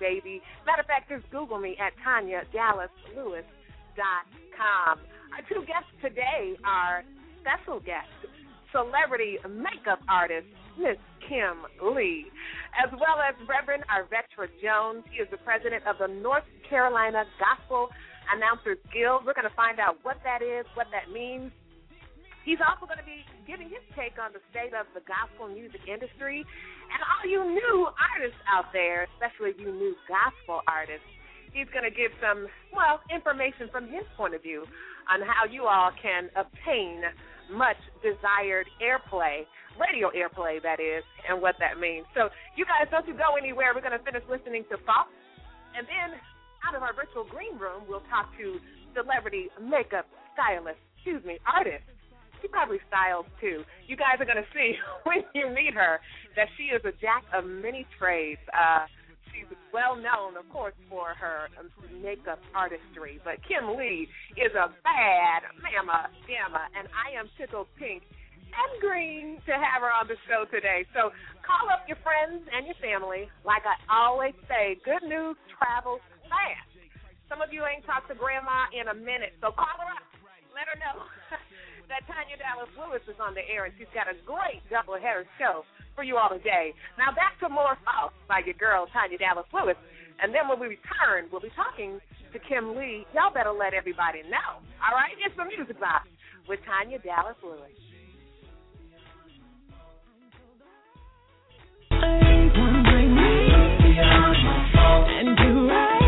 Baby. Matter of fact, just Google me at TanyaDallasLewis.com. Our two guests today are special guests, celebrity makeup artist Miss Kym Lee, as well as Reverend Arvetra Jones. He is the president of the North Carolina Gospel Announcers Guild. We're going to find out what that is, what that means. He's also going to be giving his take on the state of the gospel music industry. And all you new artists out there, especially you new gospel artists, he's going to give some, well, information from his point of view on how you all can obtain much desired airplay, radio airplay, that is, and what that means. So you guys, don't you go anywhere. We're going to finish listening to Fox. And then out of our virtual green room, we'll talk to celebrity makeup stylist, artist. She probably styles, too. You guys are going to see when you meet her that she is a jack of many trades. She's well-known, of course, for her makeup artistry. But Kym Lee is a bad mama, gamma, and I am tickled pink and green to have her on the show today. So call up your friends and your family. Like I always say, good news travels fast. Some of you ain't talked to Grandma in a minute, so call her up. Let her know that Tanya Dallas-Lewis is on the air, and she's got a great double-header show for you all today. Now, back to more thoughts by your girl, Tanya Dallas-Lewis. And then when we return, we'll be talking to Kym Lee. Y'all better let everybody know, all right? It's the Music Box with Tanya Dallas-Lewis. And do I?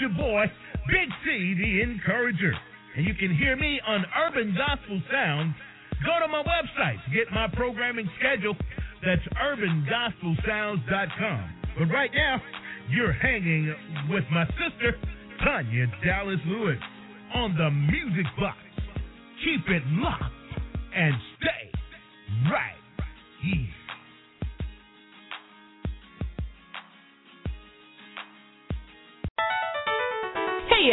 Your boy, Big T, the Encourager. and you can hear me on Urban Gospel Sound. Go to my website to get my programming schedule. That's urbangospelsounds.com. But right now, you're hanging with my sister, Tanya Dallas-Lewis, on the Music Box. Keep it locked and stay right here. Hey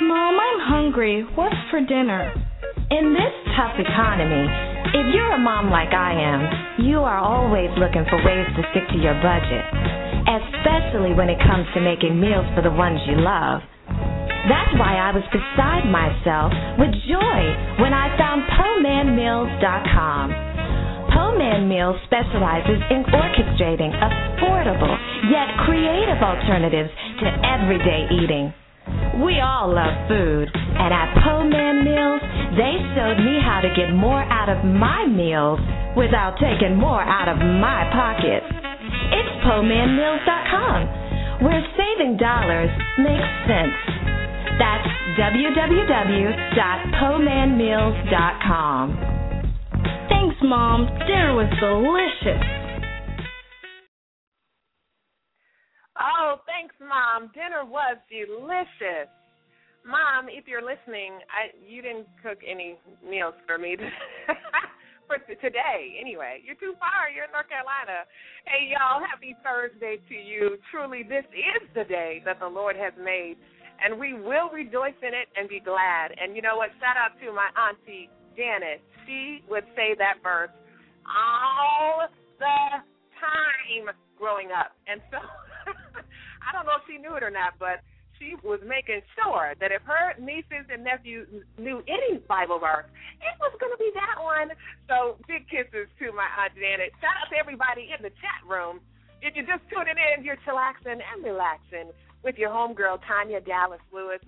Mom, I'm hungry. What's for dinner? In this tough economy, if you're a mom like I am, you are always looking for ways to stick to your budget, especially when it comes to making meals for the ones you love. That's why I was beside myself with joy when I found PoeManMeals.com. Po Man Meals specializes in orchestrating affordable yet creative alternatives to everyday eating. We all love food, and at Po Man Meals, they showed me how to get more out of my meals without taking more out of my pocket. It's PoeManMeals.com, where saving dollars makes sense. That's www.PoeManMeals.com. Thanks, Mom. Dinner was delicious. Oh, thanks, Mom. Dinner was delicious. Mom, if you're listening, you didn't cook any meals for me for today. Anyway, you're too far. You're in North Carolina. Hey, y'all, happy Thursday to you. Truly, this is the day that the Lord has made, and we will rejoice in it and be glad. And you know what? Shout out to my auntie, Janet. She would say that verse all the time growing up. And so I don't know if she knew it or not, but she was making sure that if her nieces and nephews knew any Bible verse, it was going to be that one. So big kisses to my Aunt Janet. Shout out to everybody in the chat room. If you're just tuning in, you're chillaxing and relaxing with your homegirl, Tanya Dallas-Lewis.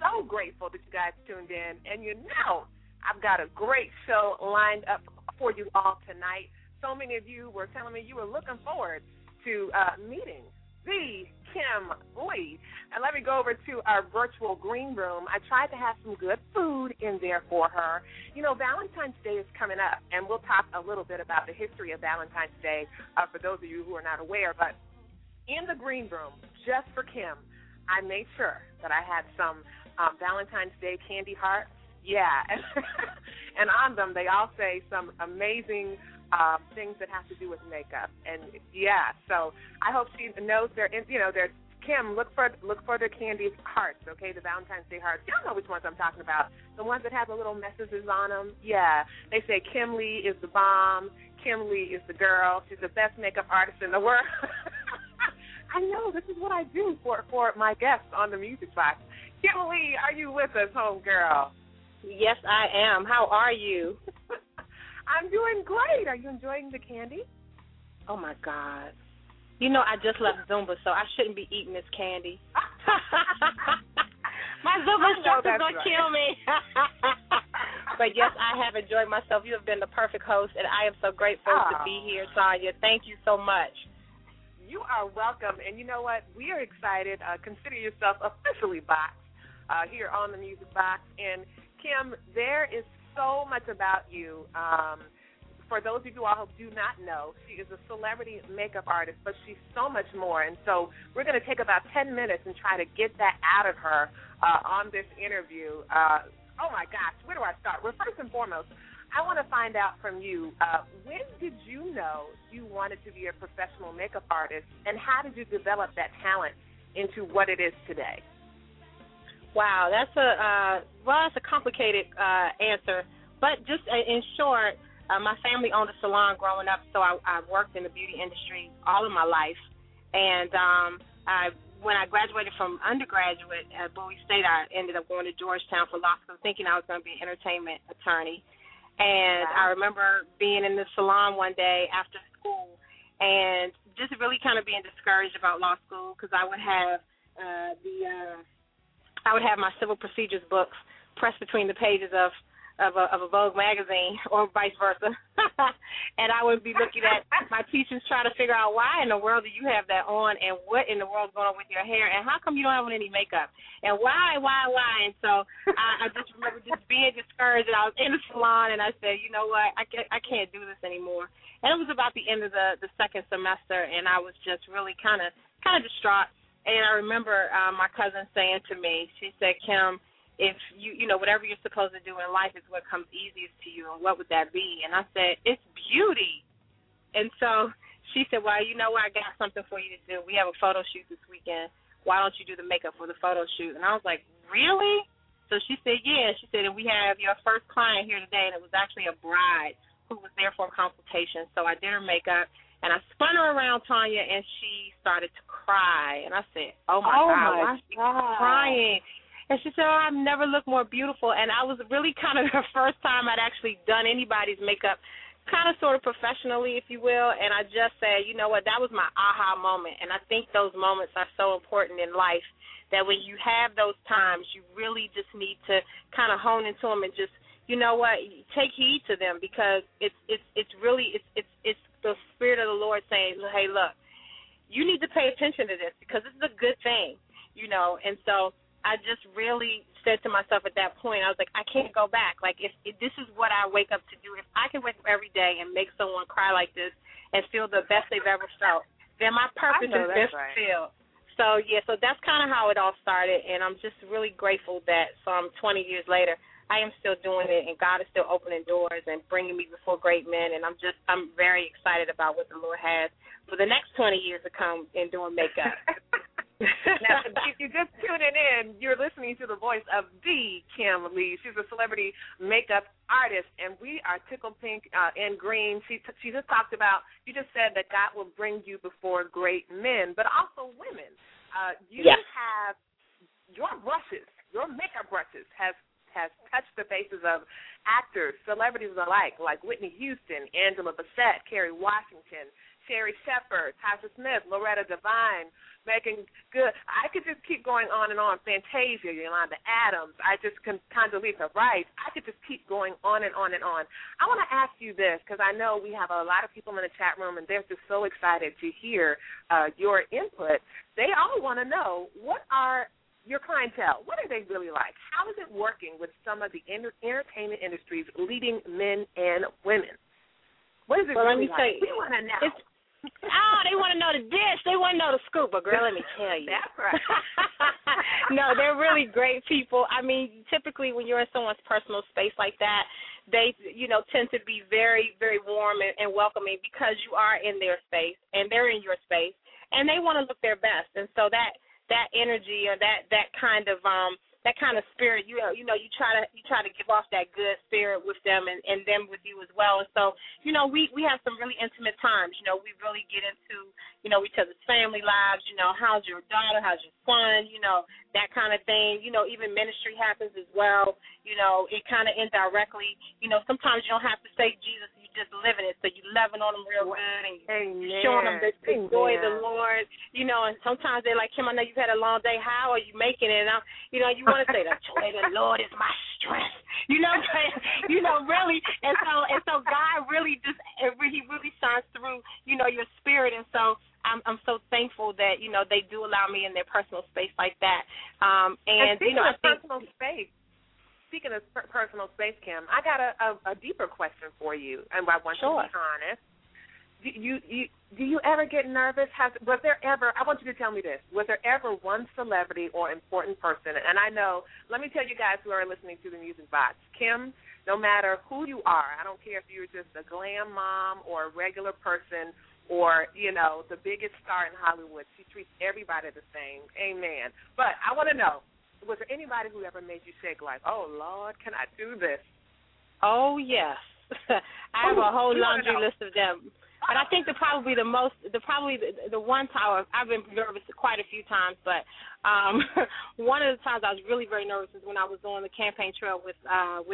So grateful that you guys tuned in. And you know I've got a great show lined up for you all tonight. So many of you were telling me you were looking forward to meeting the Kym Lee. And let me go over to our virtual green room. I tried to have some good food in there for her. You know, Valentine's Day is coming up, and we'll talk a little bit about the history of Valentine's Day for those of you who are not aware. But in the green room, just for Kym, I made sure that I had some Valentine's Day candy hearts. Yeah. And on them, they all say some amazing things that have to do with makeup, and yeah, so I hope she knows there. You know, there's Kym. Look for the candy hearts, okay? The Valentine's Day hearts. Y'all know which ones I'm talking about. The ones that have the little messages on them. Yeah, they say Kym Lee is the bomb. Kym Lee is the girl. She's the best makeup artist in the world. I know this is what I do for my guests on the Music Box. Kym Lee, are you with us, homegirl? Yes, I am. How are you? I'm doing great. Are you enjoying the candy? Oh, my God. You know, I just left Zumba, so I shouldn't be eating this candy. My Zumba instructor's going to kill me. But, yes, I have enjoyed myself. You have been the perfect host, and I am so grateful to be here, Tanya. Thank you so much. You are welcome. And you know what? We are excited. Consider yourself officially boxed here on the Music Box. And, Kym, there is so much about you. For those of you all who do not know, she is a celebrity makeup artist, but she's so much more. And so we're going to take about 10 minutes and try to get that out of her on this interview. Oh, my gosh, where do I start? Well, first and foremost, I want to find out from you, when did you know you wanted to be a professional makeup artist, and how did you develop that talent into what it is today? Wow, that's a complicated answer, but just in short, my family owned a salon growing up, so I worked in the beauty industry all of my life, and when I graduated from undergraduate at Bowie State, I ended up going to Georgetown for law school, thinking I was going to be an entertainment attorney, And wow. I remember being in the salon one day after school and just really kind of being discouraged about law school because I would have my civil procedures books pressed between the pages of a Vogue magazine or vice versa. And I would be looking at my teachers trying to figure out why in the world do you have that on and what in the world's going on with your hair and how come you don't have on any makeup and why? And so I just remember just being discouraged, and I was in the salon and I said, you know what, I can't do this anymore. And it was about the end of the second semester, and I was just really kind of distraught. And I remember my cousin saying to me, she said, Kym, if you know, whatever you're supposed to do in life is what comes easiest to you, and what would that be? And I said, it's beauty. And so she said, well, you know what, I got something for you to do. We have a photo shoot this weekend. Why don't you do the makeup for the photo shoot? And I was like, really? So she said, yeah. She said, and we have your first client here today, and it was actually a bride who was there for a consultation. So I did her makeup, and I spun her around, Tanya, and she started to cry. And I said, oh, my God, why is she crying? And she said, oh, I've never looked more beautiful. And I was really kind of the first time I'd actually done anybody's makeup, kind of sort of professionally, if you will. And I just said, you know what, that was my aha moment. And I think those moments are so important in life that when you have those times, you really just need to kind of hone into them and just, you know what, take heed to them, because it's really the Spirit of the Lord saying, hey, look, you need to pay attention to this because this is a good thing, you know. And so I just really said to myself at that point, I was like, I can't go back. Like, if this is what I wake up to do, if I can wake up every day and make someone cry like this and feel the best they've ever felt, then my purpose is best fulfilled. So, yeah, so that's kind of how it all started, and I'm just really grateful that some 20 years later, I am still doing it, and God is still opening doors and bringing me before great men, and I'm very excited about what the Lord has for the next 20 years to come in doing makeup. Now, if you're just tuning in, you're listening to the voice of the Kym Lee. She's a celebrity makeup artist, and we are tickled pink and green. She just talked about, you just said that God will bring you before great men, but also women. You have your brushes, your makeup brushes has touched the faces of actors, celebrities alike, like Whitney Houston, Angela Bassett, Kerry Washington, Sherry Shepherd, Tasha Smith, Loretta Devine, Megan Good. I could just keep going on and on. Fantasia, Yolanda Adams. Condoleezza Rice. I could just keep going on and on and on. I want to ask you this, because I know we have a lot of people in the chat room, and they're just so excited to hear your input. They all want to know, what are your clientele? What are they really like? How is it working with some of the entertainment industry's leading men and women? What is it really like? We want to know. They want to know the dish. They want to know the scoop. But, girl, let me tell you. That's right. No, they're really great people. I mean, typically when you're in someone's personal space like that, they, you know, tend to be very, very warm and welcoming, because you are in their space and they're in your space, and they want to look their best. And so that energy, or that kind of spirit, you know, you try to give off that good spirit with them, and them with you as well. And so, you know, we have some really intimate times. You know, we really get into, you know, each other's family lives. You know, how's your daughter? How's your son? You know, that kind of thing. You know, even ministry happens as well. You know, it kind of indirectly. You know, sometimes you don't have to say Jesus, you just living it. So you loving on them real good, and you showing them the joy of the Lord. You know, and sometimes they're like, Kym, I know you've had a long day. How are you making it? And you want to say, the joy of the Lord is my strength, you know, but, you know, really, and so God really he really shines through, you know, your spirit, and so I'm so thankful that, you know, they do allow me in their personal space like that, and you know, speaking of personal space, Kym, I got a deeper question for you, and I want you to be honest. Do you ever get nervous? I want you to tell me this. Was there ever one celebrity or important person? And I know, let me tell you guys who are listening to the Music Box, Kym, no matter who you are, I don't care if you're just a glam mom or a regular person or, you know, the biggest star in Hollywood, she treats everybody the same. Amen. But I want to know, was there anybody who ever made you shake like, oh, Lord, can I do this? Oh, yes. I have a whole laundry list of them. But I think the one power, I've been nervous quite a few times, but One of the times I was really very nervous was when I was on the campaign trail with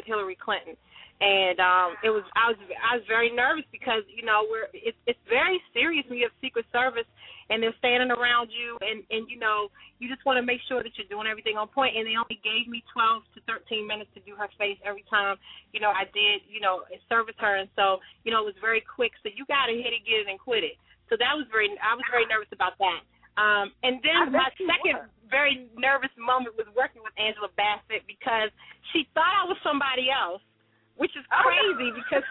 Hillary Clinton, and I was very nervous because it's very serious when you have Secret Service and they're standing around you, and you just want to make sure that you're doing everything on point. And they only gave me 12 to 13 minutes to do her face every time I did service her, and so it was very quick. So you got to hit it, get it, and quit it. So that was I was very nervous about that. And then my second very nervous moment was working with Angela Bassett because she thought I was somebody else, which is crazy because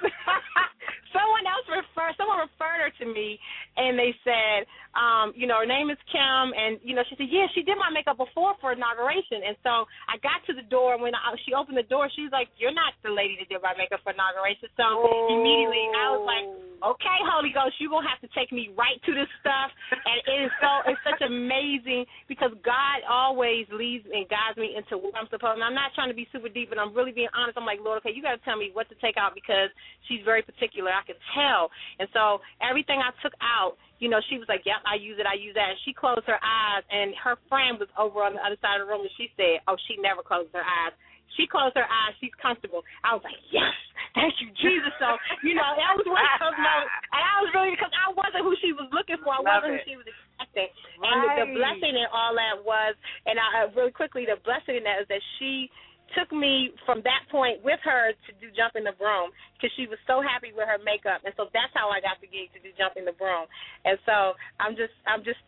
someone referred her to me, and they said, her name is Kym, and, she said, yeah, she did my makeup before for inauguration. And so I got to the door, and when she opened the door, she was like, you're not the lady that did my makeup for inauguration. So immediately I was like, okay, Holy Ghost, you're going to have to take me right to this stuff. And it's such amazing because God always leads and guides me into what I'm supposed to. And I'm not trying to be super deep, but I'm really being honest. I'm like, Lord, okay, you got to tell me what to take out because she's very particular. I could tell. And so everything I took out, she was like, yep, I use it, I use that. And she closed her eyes, and her friend was over on the other side of the room, and she said, oh, she never closed her eyes. She closed her eyes. She's comfortable. I was like, yes, thank you, Jesus. So, that was one of those moments. And I was really, because I wasn't who she was looking for. I wasn't who she was expecting. Right. And the blessing in all that was, and really quickly, the blessing in that is that she took me from that point with her to do Jumping the Broom because she was so happy with her makeup, and so that's how I got the gig to do Jumping the Broom. And so I'm just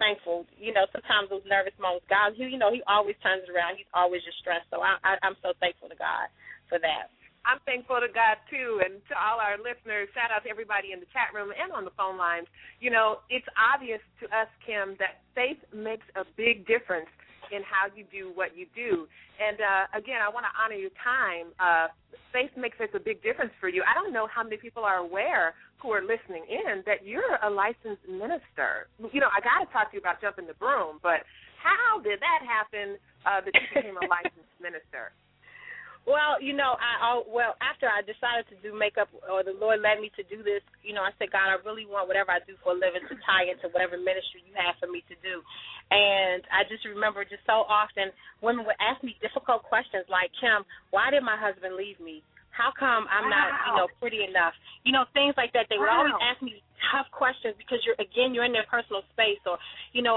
thankful. Sometimes those nervous moments, God, He always turns it around. He's always your strength. So I'm so thankful to God for that. I'm thankful to God too, and to all our listeners. Shout out to everybody in the chat room and on the phone lines. It's obvious to us, Kym, that faith makes a big difference in how you do what you do. And, again, I want to honor your time. Faith makes such a big difference for you. I don't know how many people are aware who are listening in that you're a licensed minister. I got to talk to you about Jumping the Broom, but how did that happen that you became a licensed minister? Well, after I decided to do makeup, or the Lord led me to do this, I said, God, I really want whatever I do for a living to tie into whatever ministry you have for me to do. And I just remember just so often women would ask me difficult questions like, Kym, why did my husband leave me? How come I'm not, pretty enough? Things like that. They would always ask me tough questions because you're in their personal space, or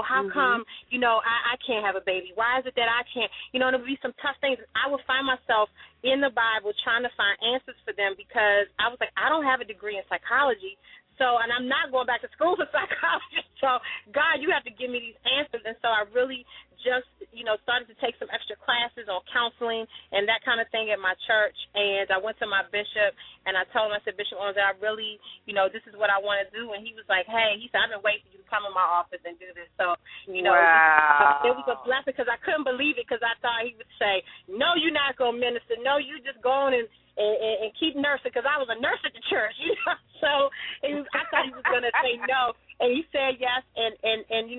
how come I can't have a baby? Why is it that I can't? And it would be some tough things. I would find myself in the Bible trying to find answers for them because I was like, I don't have a degree in psychology, so, and I'm not going back to school for psychology. So God, you have to give me these answers. And so I really just started to take some extra classes on counseling and that kind of thing at my church. And I went to my bishop, and I told him, I said, Bishop Owens, I really, this is what I want to do. And he was like, hey, he said, I've been waiting for you to come in my office and do this. So, wow. It was a blessing because I couldn't believe it, because I thought he would say, no, you're not going to minister. No, you just go on and keep nursing, because I was a nurse at the church. So I thought he was going to say no. And he said yes, and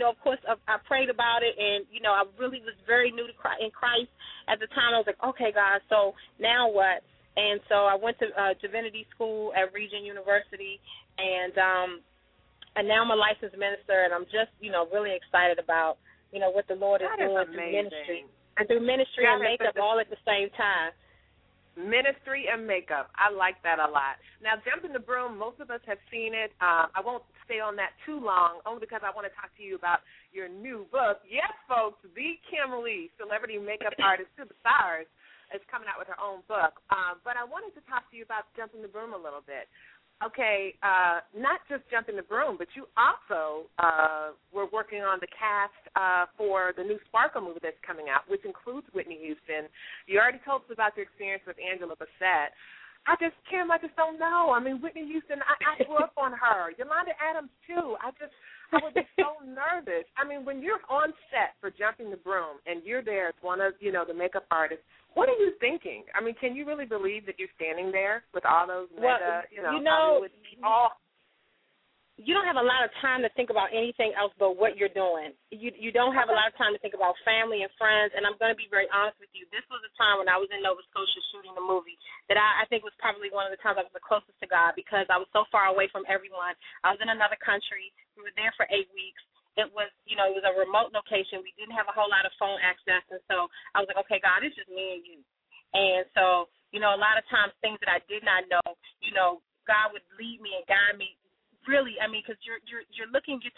of course, I prayed about it, and, I really was very new to Christ, in Christ at the time. I was like, okay, God, so now what? And so I went to divinity school at Regent University, and now I'm a licensed minister, and I'm just, really excited about, what the Lord is doing through ministry. And through ministry and makeup all at the same time. Ministry and makeup. I like that a lot. Now, Jumping the Broom, most of us have seen it. I won't stay on that too long, only because I want to talk to you about your new book. Yes, folks, the Kym Lee, Celebrity Makeup Artist to the Stars, is coming out with her own book. But I wanted to talk to you about Jumping the Broom a little bit. Okay, not just Jumping the Broom, but you also were working on the cast for the new Sparkle movie that's coming out, which includes Whitney Houston. You already told us about your experience with Angela Bassett. Kym, I just don't know. I mean, Whitney Houston, I grew up on her. Yolanda Adams, too. I would be so nervous. I mean, when you're on set for Jumping the Broom and you're there as one of, the makeup artists, what are you thinking? I mean, can you really believe that you're standing there with all those meta, Hollywood all? You don't have a lot of time to think about anything else but what you're doing. You don't have a lot of time to think about family and friends, and I'm going to be very honest with you. This was a time when I was in Nova Scotia shooting the movie that I think was probably one of the times I was the closest to God because I was so far away from everyone. I was in another country. We were there for 8 weeks. it was, you know, it was a remote location. We didn't have a whole lot of phone access. And so I was like, okay, God, it's just me and you. And so, you know, a lot of times things that I did not know, you know, God would lead me and guide me. Really, I mean, because you're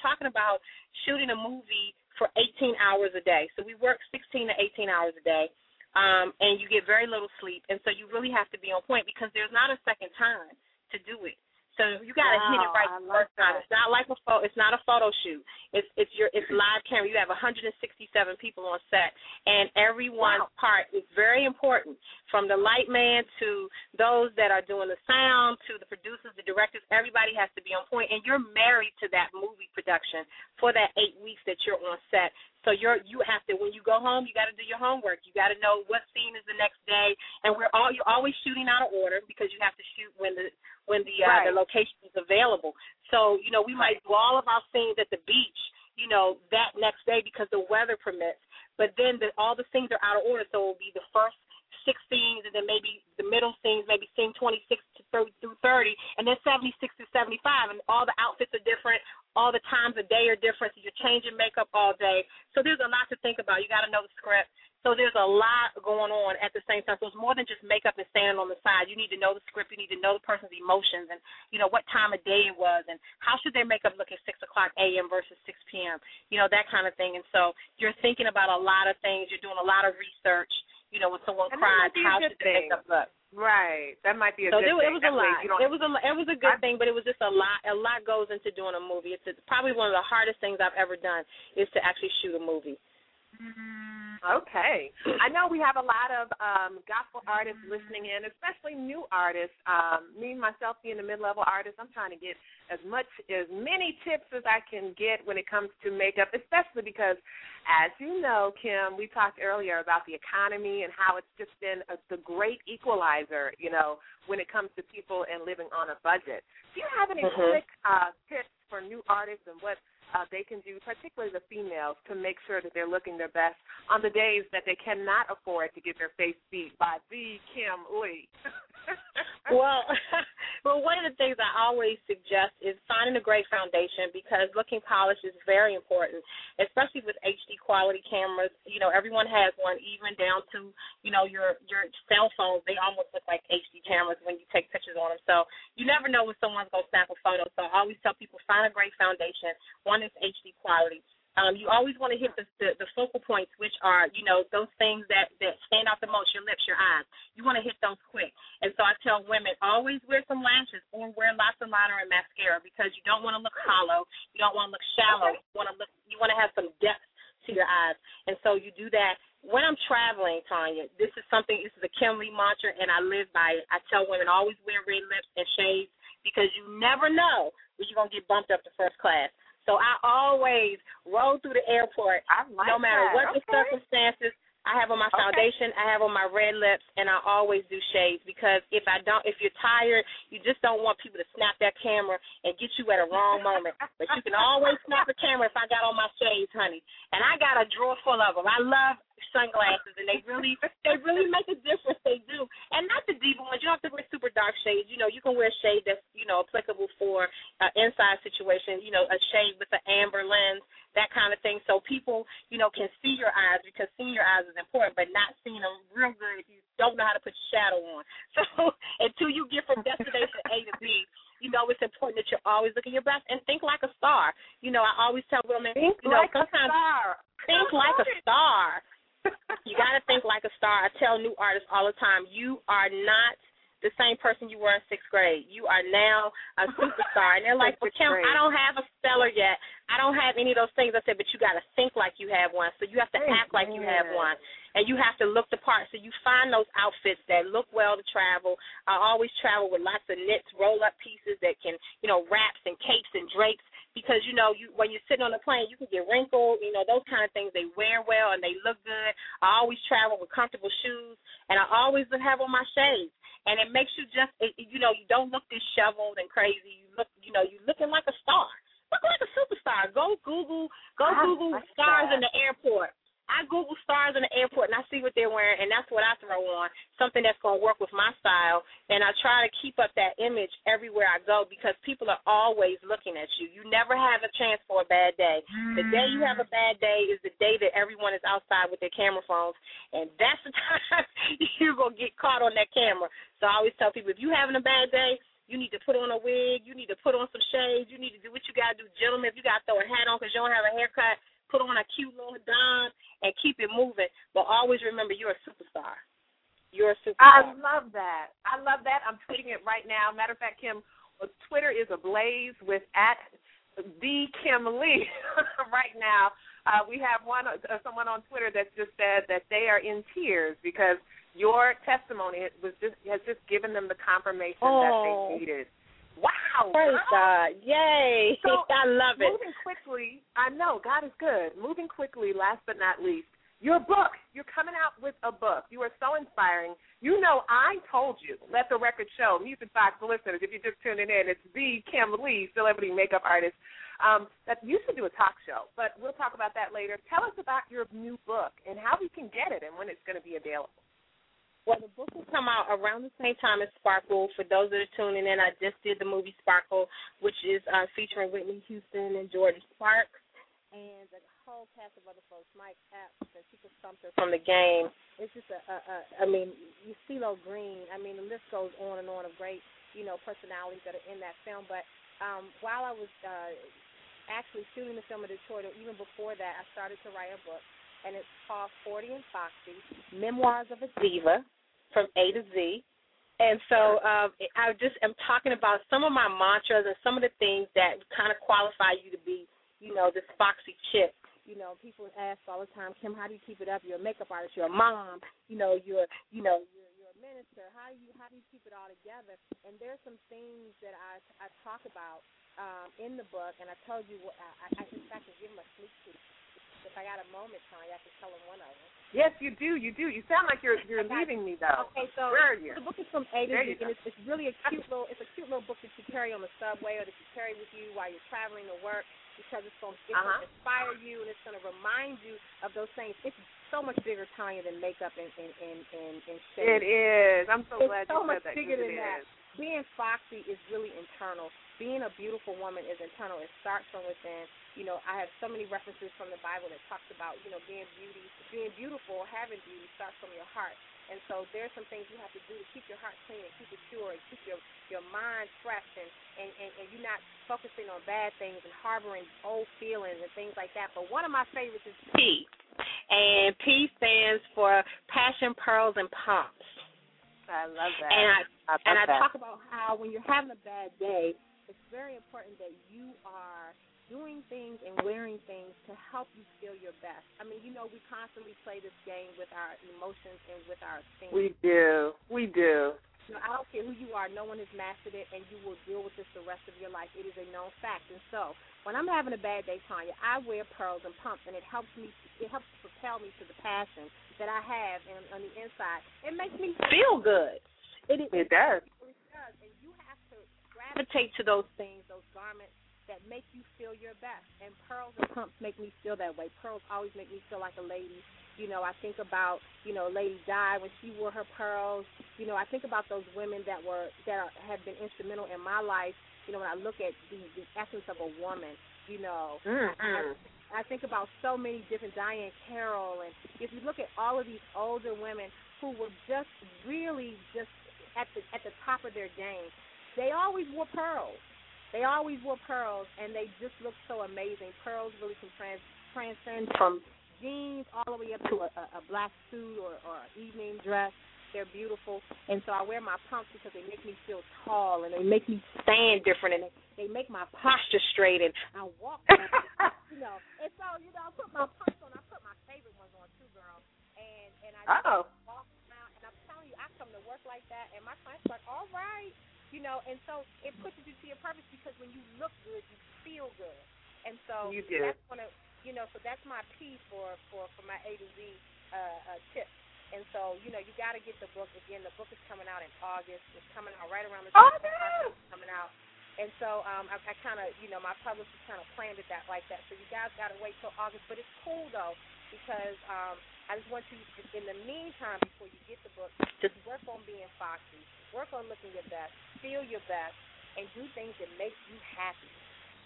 talking about shooting a movie for 18 hours a day. So we work 16 to 18 hours a day, and you get very little sleep. And so you really have to be on point because there's not a second time to do it. So you got to hit it right the first time. It's not like it's not a photo shoot. It's live camera. You have 167 people on set, and everyone's part is very important, from the light man to those that are doing the sound to the producers, the directors. Everybody has to be on point, and you're married to that movie production for that 8 weeks that you're on set. So you have to, when you go home, you got to do your homework. You got to know what scene is the next day, and you're always shooting out of order because you have to shoot when the location is available. So you know we might do all of our scenes at the beach, you know, that next day because the weather permits. But then all the scenes are out of order, so it will be the first 6 scenes, and then maybe the middle scenes, maybe scene 26 through 30, and then 76 to 75, and all the outfits are different. All the times of day are different, so you're changing makeup all day. So there's a lot to think about. You got to know the script. So there's a lot going on at the same time. So it's more than just makeup and standing on the side. You need to know the script. You need to know the person's emotions and, you know, what time of day it was and how should their makeup look at 6 o'clock a.m. versus 6 p.m., you know, that kind of thing. And so you're thinking about a lot of things. You're doing a lot of research. You know, when someone cries, how should the makeup look? Right, that might be a good thing. So it was a lot. It was a good thing, but it was just a lot. A lot goes into doing a movie. It's probably one of the hardest things I've ever done is to actually shoot a movie. Okay. I know we have a lot of gospel artists listening in, especially new artists. Me, myself, being a mid-level artist, I'm trying to get as many tips as I can get when it comes to makeup, especially because, as you know, Kym, we talked earlier about the economy and how it's just been the great equalizer, you know, when it comes to people and living on a budget. Do you have any quick tips for new artists and what they can do, particularly the females, to make sure that they're looking their best on the days that they cannot afford to get their face beat by the Kym Lee? Well, one of the things I always suggest is finding a great foundation, because looking polished is very important, especially with HD quality cameras. You know, everyone has one, even down to, you know, your cell phones. They almost look like HD cameras when you take pictures on them. So you never know when someone's going to snap a photo. So I always tell people, find a great foundation. One is HD quality. You always want to hit the focal points, which are, you know, those things that stand out the most, your lips, your eyes. You want to hit those quick. And so I tell women, always wear some lashes or wear lots of liner and mascara, because you don't want to look hollow. You don't want to look shallow. You want to have some depth to your eyes. And so you do that. When I'm traveling, Tanya, this is a Kym Lee mantra, and I live by it. I tell women, always wear red lips and shades, because you never know when you're going to get bumped up to first class. So I always roll through the airport, no matter what the circumstances. I have on my foundation, I have on my red lips, and I always do shades, because if you're tired, you just don't want people to snap that camera and get you at a wrong moment. But you can always snap a camera if I got on my shades, honey. And I got a drawer full of them. I love sunglasses, and they really make a difference. They do. And not the diva ones. You don't have to wear super dark shades. You know, you can wear a shade that's, you know, applicable for inside situation, you know, a shade with an amber lens, that kind of thing, so people, you know, can see your eyes, because seeing your eyes is important, but not seeing them real good if you don't know how to put your shadow on. So until you get from destination A to B, you know, it's important that you're always looking your best and think like a star. You know, I always tell women, think like a star. You got to think like a star. I tell new artists all the time, you are not the same person you were in 6th grade. You are now a superstar. And they're like, well, Kym, I don't have a stellar yet. I don't have any of those things. I said, but you got to think like you have one. So you have to act like you have one. And you have to look the part. So you find those outfits that look well to travel. I always travel with lots of knits, roll-up pieces that can, you know, wraps and capes and drapes, because, you know, when you're sitting on the plane, you can get wrinkled. You know, those kind of things, they wear well and they look good. I always travel with comfortable shoes, and I always have on my shades. And it makes you just, you know, you don't look disheveled and crazy. You look, you know, you're looking like a star. Look like a superstar. Go Google stars in the airport. I Google stars in the airport, and I see what they're wearing, and that's what I throw on, something that's going to work with my style. And I try to keep up that image everywhere I go because people are always looking at you. You never have a chance for a bad day. The day you have a bad day is the day that everyone is outside with their camera phones, and that's the time you're going to get caught on that camera. So I always tell people, if you're having a bad day, you need to put on a wig. You need to put on some shades. You need to do what you got to do. Gentlemen, if you got to throw a hat on because you don't have a haircut, put on a cute little don and keep it moving. But always remember, you're a superstar. You're a superstar. I love that. I love that. I'm tweeting it right now. Matter of fact, Kym, Twitter is ablaze with @TheKymLee right now. We have someone on Twitter that just said that they are in tears because your testimony has just given them the confirmation that they needed. Wow. Praise God. Yay. So, I love it. Moving quickly, I know God is good. Moving quickly, last but not least, your book. You're coming out with a book. You are so inspiring. You know, I told you, let the record show, Music Box listeners, if you're just tuning in, it's the Kym Lee, celebrity makeup artist, that you should do a talk show, but we'll talk about that later. Tell us about your new book and how we can get it and when it's going to be available. Well, the book will come out around the same time as Sparkle. For those that are tuning in, I just did the movie Sparkle, which is featuring Whitney Houston and Jordan Sparks and a whole cast of other folks, Mike Epps and Chico Sumter from The Game. It's just CeeLo Green. I mean, the list goes on and on of great, personalities that are in that film. But while I was actually shooting the film in Detroit, or even before that, I started to write a book. And it's called 40 and Foxy, Memoirs of a Diva, from A to Z. And so I just am talking about some of my mantras and some of the things that kind of qualify you to be, this foxy chick. People ask all the time, Kym, how do you keep it up? You're a makeup artist. You're a mom. You're a minister. How do you keep it all together? And there's some things that I talk about in the book, and I told you what I think I can give them a sneak peek. If I got a moment, Tanya, I can tell them one of them. Yes, you do. You do. You sound like you're leaving me though. Okay, so where are you? The book is from A to Z, and it's really a cute little book that you carry on the subway or that you carry with you while you're traveling to work because it's going to inspire you and it's going to remind you of those things. It's so much bigger, Tanya, than makeup and shade. It is. I'm so glad you said that. It's so much bigger than that. Being foxy is really internal. Being a beautiful woman is internal. It starts from within. I have so many references from the Bible that talks about, being beautiful, having beauty starts from your heart. And so there's some things you have to do to keep your heart clean and keep it pure and keep your mind fresh and you're not focusing on bad things and harboring old feelings and things like that. But one of my favorites is P. And P stands for passion, pearls, and pumps. I love that. And I talk about how when you're having a bad day, it's very important that you are doing things and wearing things to help you feel your best. I mean, we constantly play this game with our emotions and with our things. We do. I don't care who you are. No one has mastered it, and you will deal with this the rest of your life. It is a known fact. And so when I'm having a bad day, Tanya, I wear pearls and pumps, and it helps propel me to the passion that I have on the inside. It makes me feel good. It does. It does, and you have to gravitate to those things, those garments, that make you feel your best. And pearls and pumps make me feel that way. Pearls always make me feel like a lady. I think about, Lady Di when she wore her pearls. I think about those women that have been instrumental in my life. When I look at the essence of a woman, I think about so many different, Diane Carroll. And if you look at all of these older women who were just really just at the top of their game, they always wore pearls. They always wore pearls, and they just look so amazing. Pearls really can transcend from jeans all the way up to a black suit or an evening dress. They're beautiful. And so I wear my pumps because they make me feel tall, and they make me stand different, and they make my posture straight, and I walk, And so, I put my pumps on. I put my favorite ones on, too, girl. And I just walk around, and I'm telling you, I come to work like that, and my clients are like, all right. And so it pushes you to your purpose because when you look good, you feel good. And so that's so that's my P for my A to Z tip. And so, you got to get the book. Again, the book is coming out in August. It's coming out right around the time. It's coming out. And so I kind of, you know, my publisher kind of planned it that like that. So you guys got to wait till August. But it's cool, though, because I just want you, in the meantime, before you get the book, just work on being foxy. Work on looking your best, feel your best, and do things that make you happy.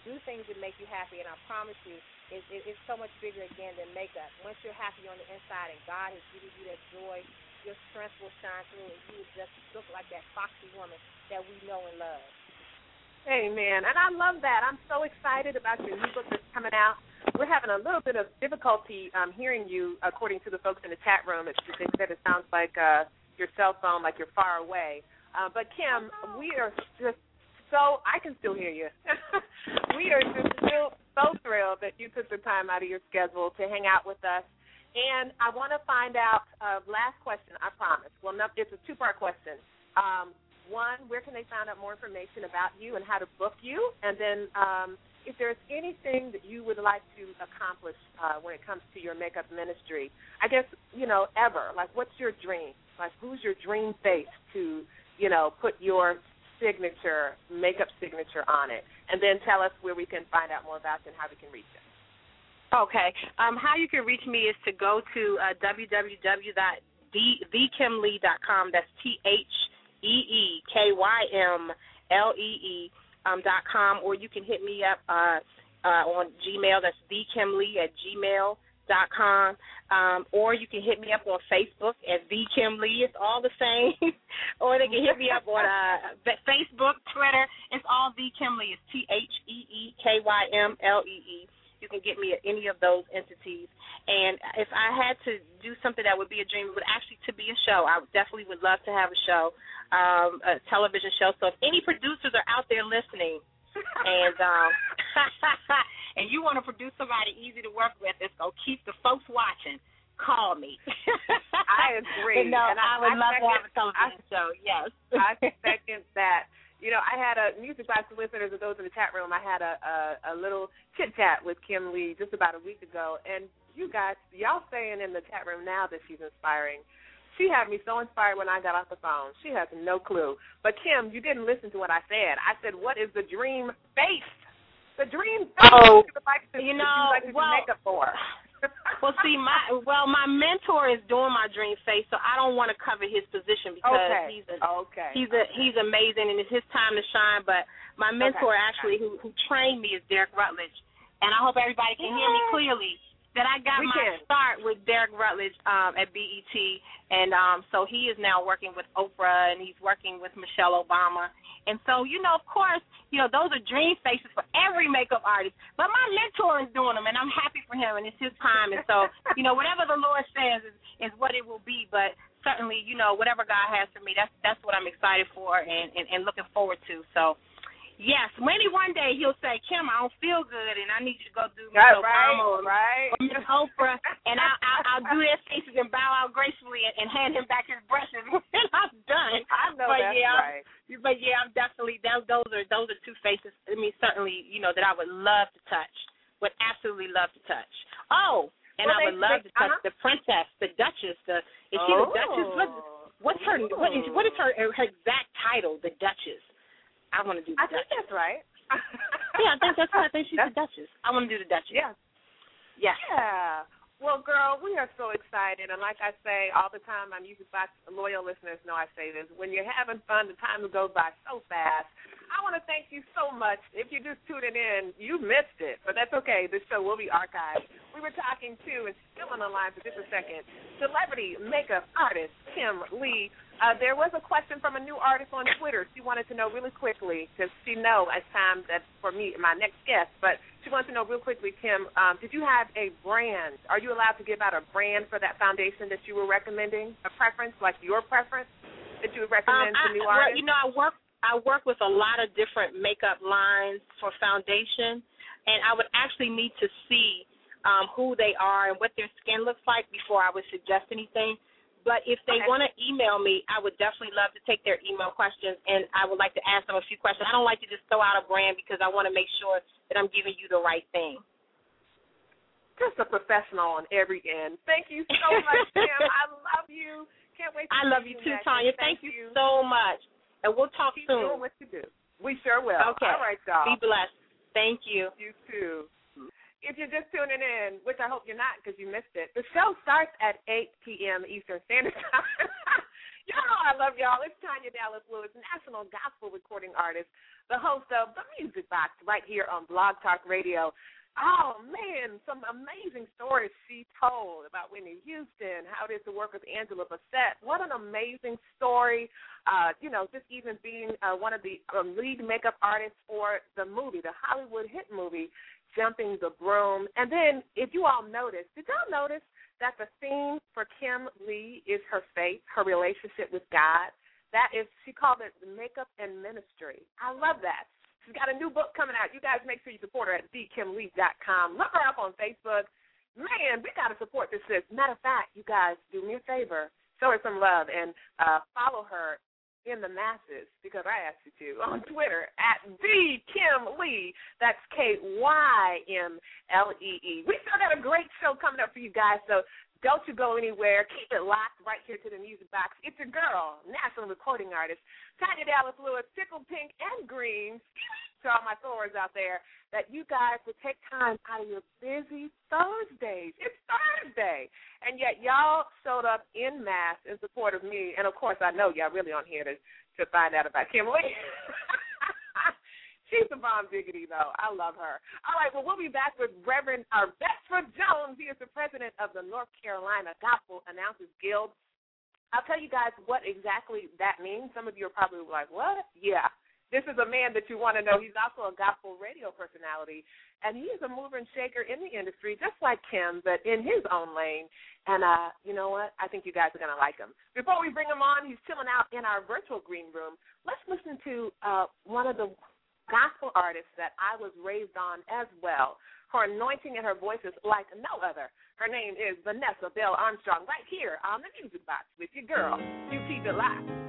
Do things that make you happy, and I promise you, it's so much bigger, again, than makeup. Once you're happy on the inside and God has given you that joy, your strength will shine through, and you will just look like that foxy woman that we know and love. Amen. And I love that. I'm so excited about your new book that's coming out. We're having a little bit of difficulty hearing you, according to the folks in the chat room. They said it sounds like your cell phone, like you're far away. But, Kym, we are just so – I can still hear you. We are just so thrilled that you took the time out of your schedule to hang out with us. And I want to find out last question, I promise. Well, no, it's a two-part question. One, where can they find out more information about you and how to book you? And then if there's anything that you would like to accomplish when it comes to your makeup ministry, I guess, you know, ever, like what's your dream? Like who's your dream face to, you know, put your signature, makeup signature on it? And then tell us where we can find out more about you and how we can reach you. Okay. How you can reach me is to go to www.thekymlee.com. That's TheKymlee.com, or you can hit me up on Gmail. That's thekymlee@gmail.com, or you can hit me up on Facebook at thekymlee. It's all the same. Or they can hit me up on Facebook, Twitter. It's all thekymlee. It's TheKymlee. You can get me at any of those entities. And if I had to do something that would be a dream, it would actually to be a show. I definitely would love to have a show, a television show. So if any producers are out there listening and and you want to produce somebody easy to work with that's going to keep the folks watching, call me. I agree. No, and I would love to have a television show, yes. I second that. You know, I had a music class listeners and those in the chat room. I had a little chit-chat with Kym Lee just about a week ago, and you guys, y'all saying in the chat room now that she's inspiring. She had me so inspired when I got off the phone. She has no clue. But, Kym, you didn't listen to what I said. I said, what is the dream face? The dream face you like to do makeup for. Well, see, my mentor is doing my dream face, so I don't want to cover his position because he's amazing and it's his time to shine. But my mentor who trained me is Derek Rutledge, and I hope everybody can hear me clearly. That I got my start with Derek Rutledge at BET, and so he is now working with Oprah, and he's working with Michelle Obama. And so, you know, of course, you know, those are dream faces for every makeup artist. But my mentor is doing them, and I'm happy for him, and it's his time. And so, you know, whatever the Lord says is what it will be. But certainly, you know, whatever God has for me, that's what I'm excited for and looking forward to. So, yes, maybe one day he'll say, Kym, I don't feel good, and I need you to go do Miss Obama or Miss Oprah, and I'll do their faces and bow out gracefully and hand him back his brushes when I'm done. I know But yeah, I'm definitely those are two faces. I mean, certainly, you know, that I would love to touch, would absolutely love to touch. Oh, and I would love to touch the princess, the duchess. Is she the duchess? What's her? What is her exact title? The duchess. I want to do the duchess. I think that's right. Yeah, that's right. I think she's the duchess. I want to do the duchess. Yeah. Yes. Yeah. Well, girl, we are so excited. And like I say all the time, my Music Box loyal listeners know I say this. When you're having fun, the time goes by so fast. I want to thank you so much. If you're just tuning in, you missed it. But that's okay. This show will be archived. We were talking to, and still on the line for just a second, celebrity makeup artist Kym Lee. There was a question from a new artist on Twitter. She wanted to know really quickly, because she knows it's time that for me, my next guest, but she wants to know real quickly, Kym, did you have a brand? Are you allowed to give out a brand for that foundation that you were recommending, a preference, like your preference, that you would recommend to new artists? Well, you know, I work with a lot of different makeup lines for foundation, and I would actually need to see who they are and what their skin looks like before I would suggest anything. But if they want to email me, I would definitely love to take their email questions, and I would like to ask them a few questions. I don't like to just throw out a brand because I want to make sure that I'm giving you the right thing. Just a professional on every end. Thank you so much, Kym. I love you. Can't wait to see you. I love you too, Tanya. Thank you so much. And we'll talk soon. Keep doing what you do. We sure will. Okay. All right, y'all. Be blessed. Thank you. You too. If you're just tuning in, which I hope you're not because you missed it, the show starts at 8 p.m. Eastern Standard Time. Y'all know I love y'all. It's Tanya Dallas-Lewis, national gospel recording artist, the host of The Music Box right here on Blog Talk Radio. Oh, man, some amazing stories she told about Whitney Houston, how it is to work with Angela Bassett. What an amazing story, just even being one of the lead makeup artists for the movie, the Hollywood hit movie, Jumping the Broom. And then, if you all noticed, did y'all notice that the theme for Kym Lee is her faith, her relationship with God? That is, she called it Makeup and Ministry. I love that. She's got a new book coming out. You guys make sure you support her at thekymlee.com. Look her up on Facebook. Man, we got to support this sis. Matter of fact, you guys, do me a favor. Show her some love and follow her in the masses, because I asked you to, on Twitter at @TheKymLee. That's KYMLEE. We still got a great show coming up for you guys, so don't you go anywhere. Keep it locked right here to The Music Box. It's your girl, national recording artist, Tanya Dallas-Lewis, tickled pink and green, to all my followers out there, that you guys would take time out of your busy Thursdays. It's Thursday. And yet y'all showed up in mass in support of me. And, of course, I know y'all really on here to find out about Kym Lee. She's a bomb diggity, though. I love her. All right, well, we'll be back with Reverend Arvetra Jones. He is the president of the North Carolina Gospel Announcers Guild. I'll tell you guys what exactly that means. Some of you are probably like, what? Yeah. This is a man that you want to know. He's also a gospel radio personality, and he is a mover and shaker in the industry, just like Kym, but in his own lane. And you know what? I think you guys are going to like him. Before we bring him on, he's chilling out in our virtual green room. Let's listen to one of the gospel artist that I was raised on as well. Her anointing and her voice is like no other. Her name is Vanessa Bell Armstrong, right here on The Music Box with your girl, UT Delight.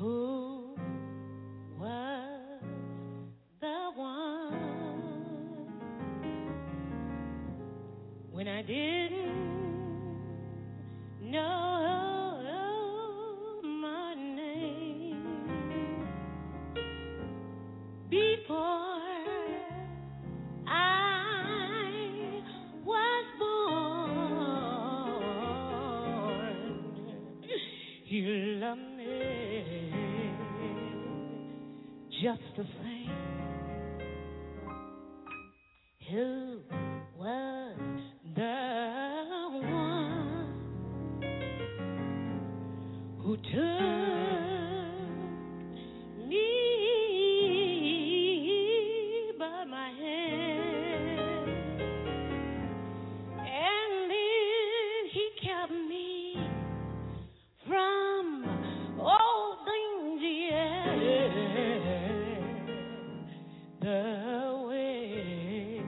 Who was the one when I didn't know? You love me just the same. Who was the one who took me by my hand and then he kept me from the way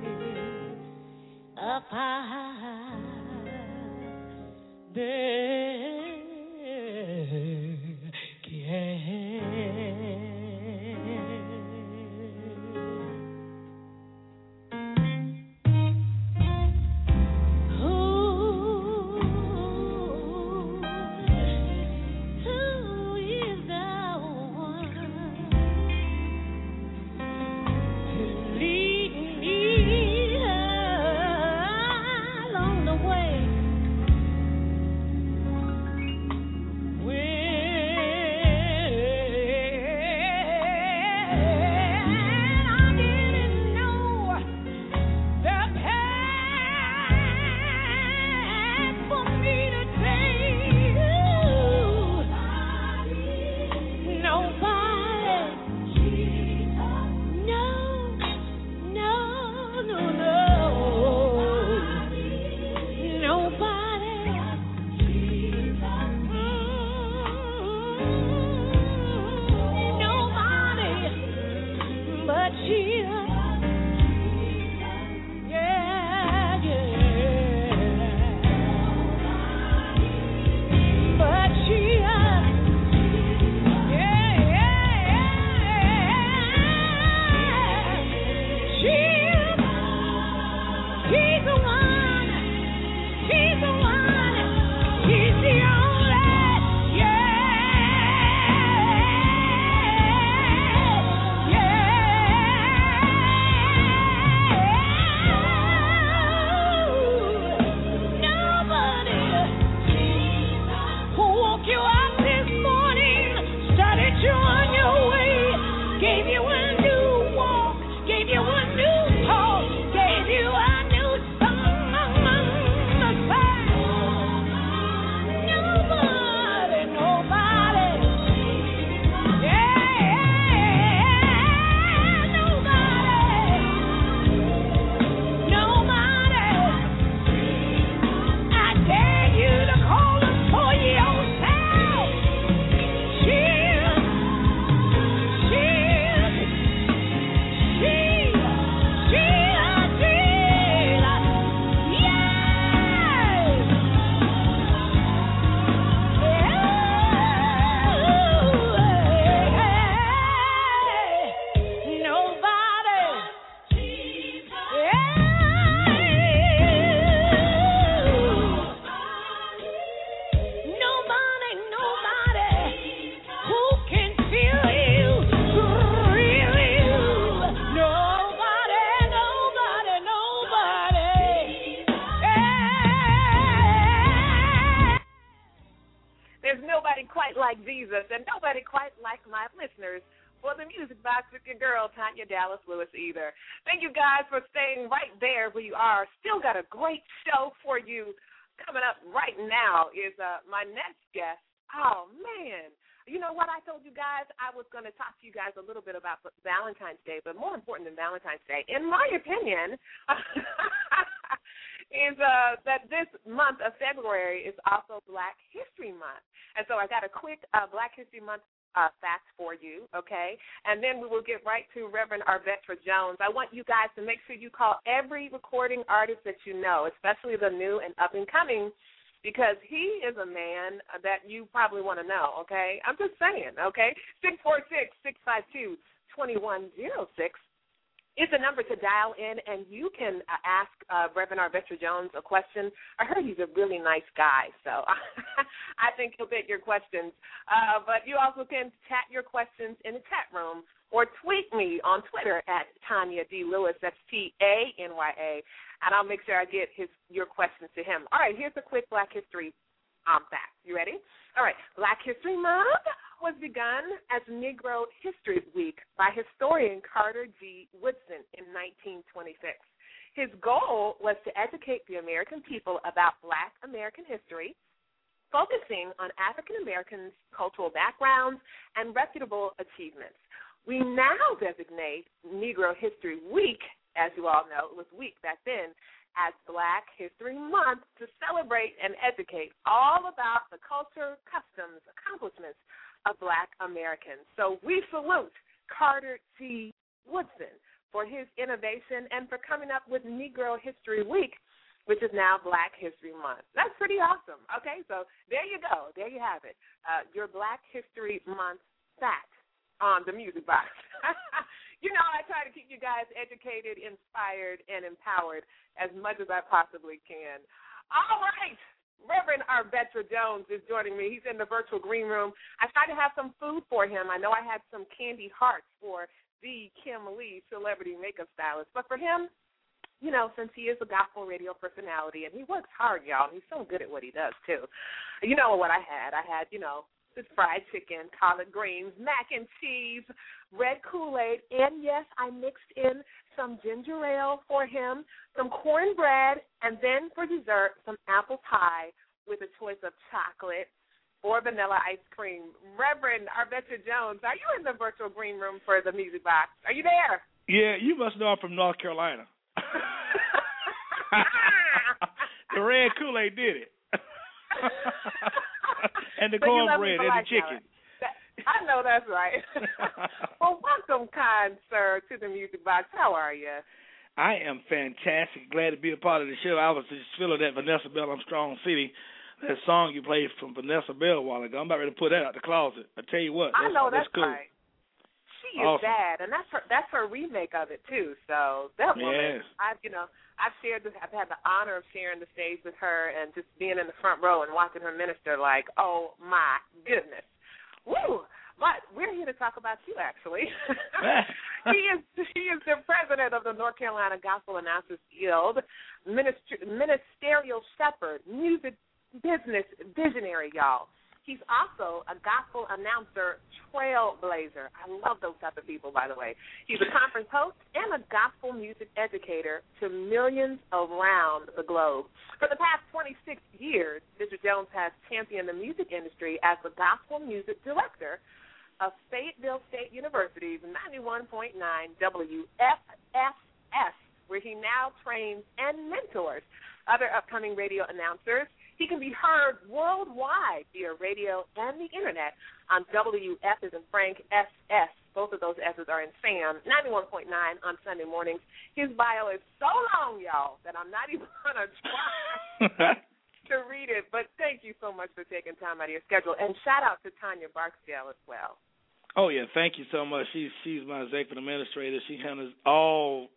Tanya Dallas-Lewis either. Thank you guys for staying right there where you are. Still got a great show for you. Coming up right now is my next guest. Oh, man. You know what? I told you guys I was going to talk to you guys a little bit about Valentine's Day, but more important than Valentine's Day, in my opinion, is that this month of February is also Black History Month. And so I got a quick Black History Month facts for you, okay? And then we will get right to Reverend Arvetra Jones. I want you guys to make sure you call every recording artist that you know, especially the new and up-and-coming, because he is a man that you probably want to know, okay? I'm just saying, okay? 646-652-2106 is the number to dial in, and you can ask Reverend Arvetra Jones a question. I heard he's a really nice guy, so I think he'll get your questions. But you also can chat your questions in the chat room or tweet me on Twitter at Tanya D. Lewis, that's T-A-N-Y-A, and I'll make sure I get your questions to him. All right, here's a quick Black History fact. You ready? All right, Black History Month was begun as Negro History Week by historian Carter G. Woodson in 1926. His goal was to educate the American people about Black American history, focusing on African Americans' cultural backgrounds and reputable achievements. We now designate Negro History Week, as you all know, it was week back then, as Black History Month to celebrate and educate all about the culture, customs, accomplishments of Black Americans. So we salute Carter T. Woodson for his innovation and for coming up with Negro History Week, which is now Black History Month. That's pretty awesome. Okay, so there you go. There you have it. Your Black History Month fact on the music box. You know, I try to keep you guys educated, inspired, and empowered as much as I possibly can. All right. Reverend Arvetra Jones is joining me. He's in the virtual green room. I tried to have some food for him. I know I had some candy hearts for the Kym Lee celebrity makeup stylist. But for him, you know, since he is a gospel radio personality, and he works hard, y'all. He's so good at what he does, too. You know what I had? I had, you know, this fried chicken, collard greens, mac and cheese, red Kool-Aid, and, yes, I mixed in some ginger ale for him, some cornbread, and then for dessert, some apple pie with a choice of chocolate or vanilla ice cream. Reverend Arvetra Jones, are you in the virtual green room for the music box? Are you there? Yeah, you must know I'm from North Carolina. The red Kool-Aid did it. And the cornbread and the chicken. I know that's right. Well, welcome, kind sir, to the music box. How are you? I am fantastic. Glad to be a part of the show. I was just feeling that Vanessa Bell Armstrong City, that song you played from Vanessa Bell a while ago. I'm about ready to put that out the closet. I tell you what, I know that's cool. Right. She is awesome. Bad, and that's her remake of it too. So that woman, yes. I've had the honor of sharing the stage with her and just being in the front row and watching her minister. Like, oh my goodness, woo! But we're here to talk about you, actually. She is the president of the North Carolina Gospel Announcers Guild, ministerial shepherd, music business visionary, y'all. She's also a gospel announcer trailblazer. I love those type of people, by the way. She's a conference host and a gospel music educator to millions around the globe. For the past 26 years, Mr. Jones has championed the music industry as the gospel music director of Fayetteville State University's 91.9 WFSS, where he now trains and mentors other upcoming radio announcers. He can be heard worldwide via radio and the internet on WF as in Frank, SS. Both of those S's are in Sam, 91.9 on Sunday mornings. His bio is so long, y'all, that I'm not even going to try to read it. But thank you so much for taking time out of your schedule. And shout out to Tanya Barksdale as well. Oh, yeah, thank you so much. She's my executive administrator. She handles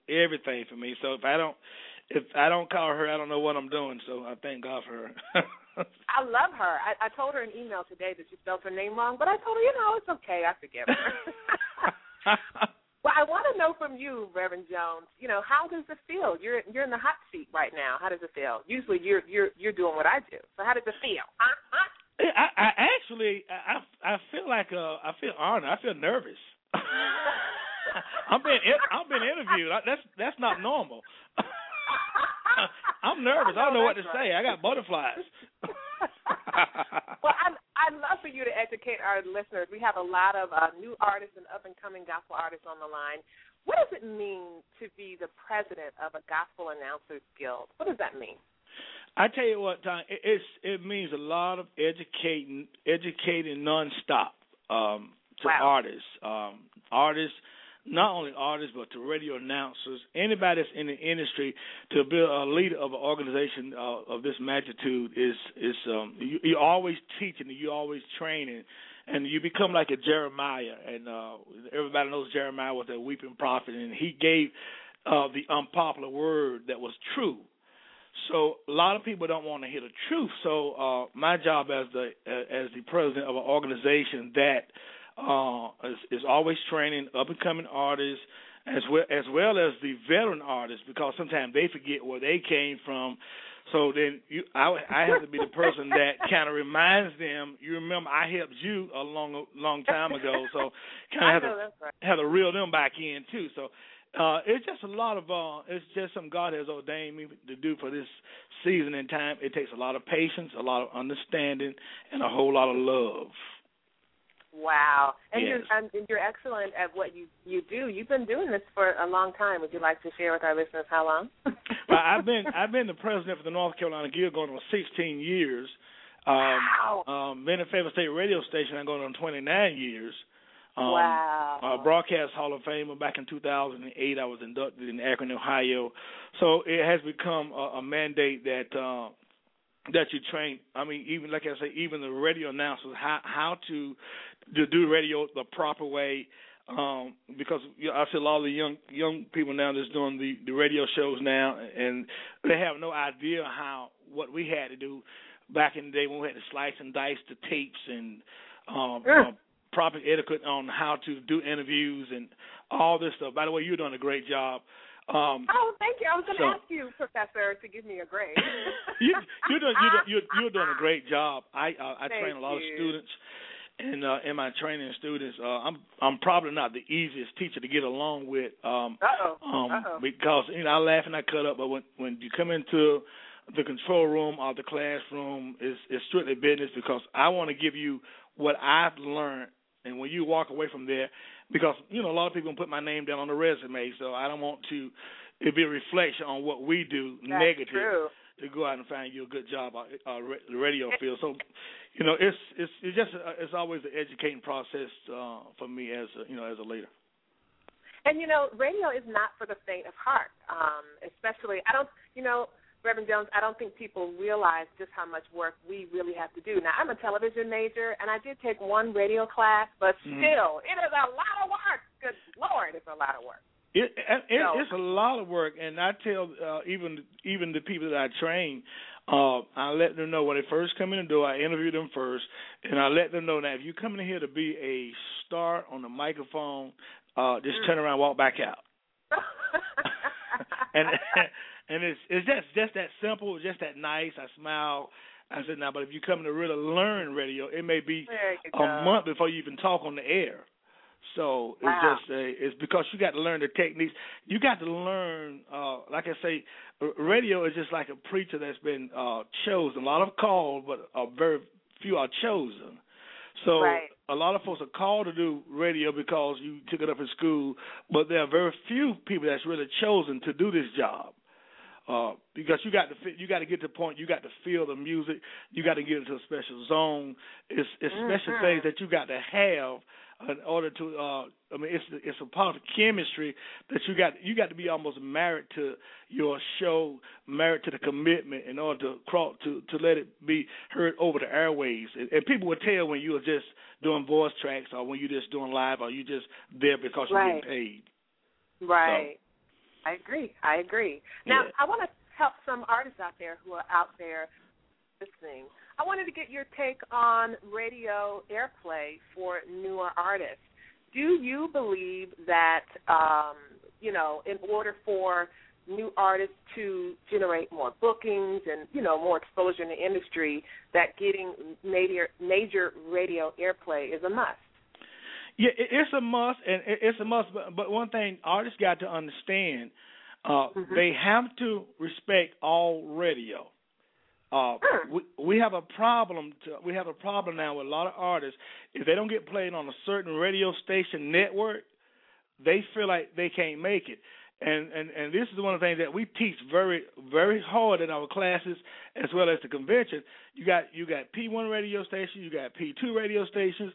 everything for me. So if I don't call her, I don't know what I'm doing, so I thank God for her. I love her. I told her in email today that she spelled her name wrong, but I told her, it's okay. I forgive her. Well, I want to know from you, Reverend Jones, how does it feel? You're in the hot seat right now. How does it feel? Usually you're doing what I do. So how does it feel? I feel like I feel honored. I feel nervous. I'm being interviewed. That's not normal. I'm nervous. I don't know what to say. I got butterflies. Well, I'd love for you to educate our listeners. We have a lot of new artists and up-and-coming gospel artists on the line. What does it mean to be the president of a Gospel Announcers Guild? What does that mean? I tell you what, Tom, it means a lot of educating nonstop to artists. Not only artists, but to radio announcers, anybody that's in the industry, to be a leader of an organization of this magnitude is you're always teaching, you're always training, and you become like a Jeremiah. And everybody knows Jeremiah was a weeping prophet, and he gave the unpopular word that was true. So a lot of people don't want to hear the truth. So my job as the president of an organization that is always training up and coming artists as well as the veteran artists, because sometimes they forget where they came from. So then I have to be the person that kind of reminds them. You remember I helped you a long time ago, so kind of have to reel them back in too. So. It's just a lot of it's just something God has ordained me to do for this season and time. It takes a lot of patience, a lot of understanding, and a whole lot of love. Wow. And yes. You're excellent at what you do. You've been doing this for a long time. Would you like to share with our listeners how long? Well, I've been the president for the North Carolina Guild going on 16 years. Wow. Been at Fayetteville State Radio Station, I'm going on 29 years. Wow. Broadcast Hall of Famer. Back in 2008, I was inducted in Akron, Ohio. So it has become a mandate that you train. I mean, even like I say, even the radio announcers how to do radio the proper way. Because I see a lot of the young people now that's doing the radio shows now, and they have no idea what we had to do back in the day when we had to slice and dice the tapes and. Proper etiquette on how to do interviews and all this stuff. By the way, you're doing a great job. Thank you. I was going to ask you, Professor, to give me a grade. You're doing a great job. I train a lot of students, and in my training students, I'm probably not the easiest teacher to get along with. Because I laugh and I cut up, but when you come into the control room or the classroom, it's strictly business, because I want to give you what I've learned. And when you walk away from there, because, a lot of people put my name down on the resume, so I don't want it be a reflection on what we do. That's negative true. To go out and find you a good job on the radio field. So, it's always an educating process for me as a leader. And, radio is not for the faint of heart, especially, Reverend Jones, I don't think people realize just how much work we really have to do. Now, I'm a television major, and I did take one radio class, but still, it is a lot of work. Good Lord, it's a lot of work. It's a lot of work, and I tell even the people that I train, I let them know when they first come in the door, I interview them first, and I let them know that if you come in here to be a star on the microphone, just turn around and walk back out. And it's just that simple, just that nice. I smile. I said, now, but if you come to really learn radio, it may be a month before you even talk on the air. So wow. It's because you got to learn the techniques. You got to learn, like I say, radio is just like a preacher that's been chosen. A lot of called, but very few are chosen. So right. a lot of folks are called to do radio because you took it up in school, but there are very few people that's really chosen to do this job. Because you got to get to the point, you got to feel the music, you got to get into a special zone. It's special things that you got to have in order to. I mean, it's a part of chemistry that you got to be almost married to your show, married to the commitment in order to let it be heard over the airwaves. And people will tell when you are just doing voice tracks or when you're just doing live or you just there because you're getting paid. Right. So, I agree. Now, yeah. I want to help some artists out there who are out there listening. I wanted to get your take on radio airplay for newer artists. Do you believe that, in order for new artists to generate more bookings and, more exposure in the industry, that getting major radio airplay is a must? Yeah, it's a must, but one thing artists got to understand, they have to respect all radio. We have a problem now with a lot of artists. If they don't get played on a certain radio station network, they feel like they can't make it. And this is one of the things that we teach very, very hard in our classes as well as the convention. You got P1 radio stations, you got P2 radio stations,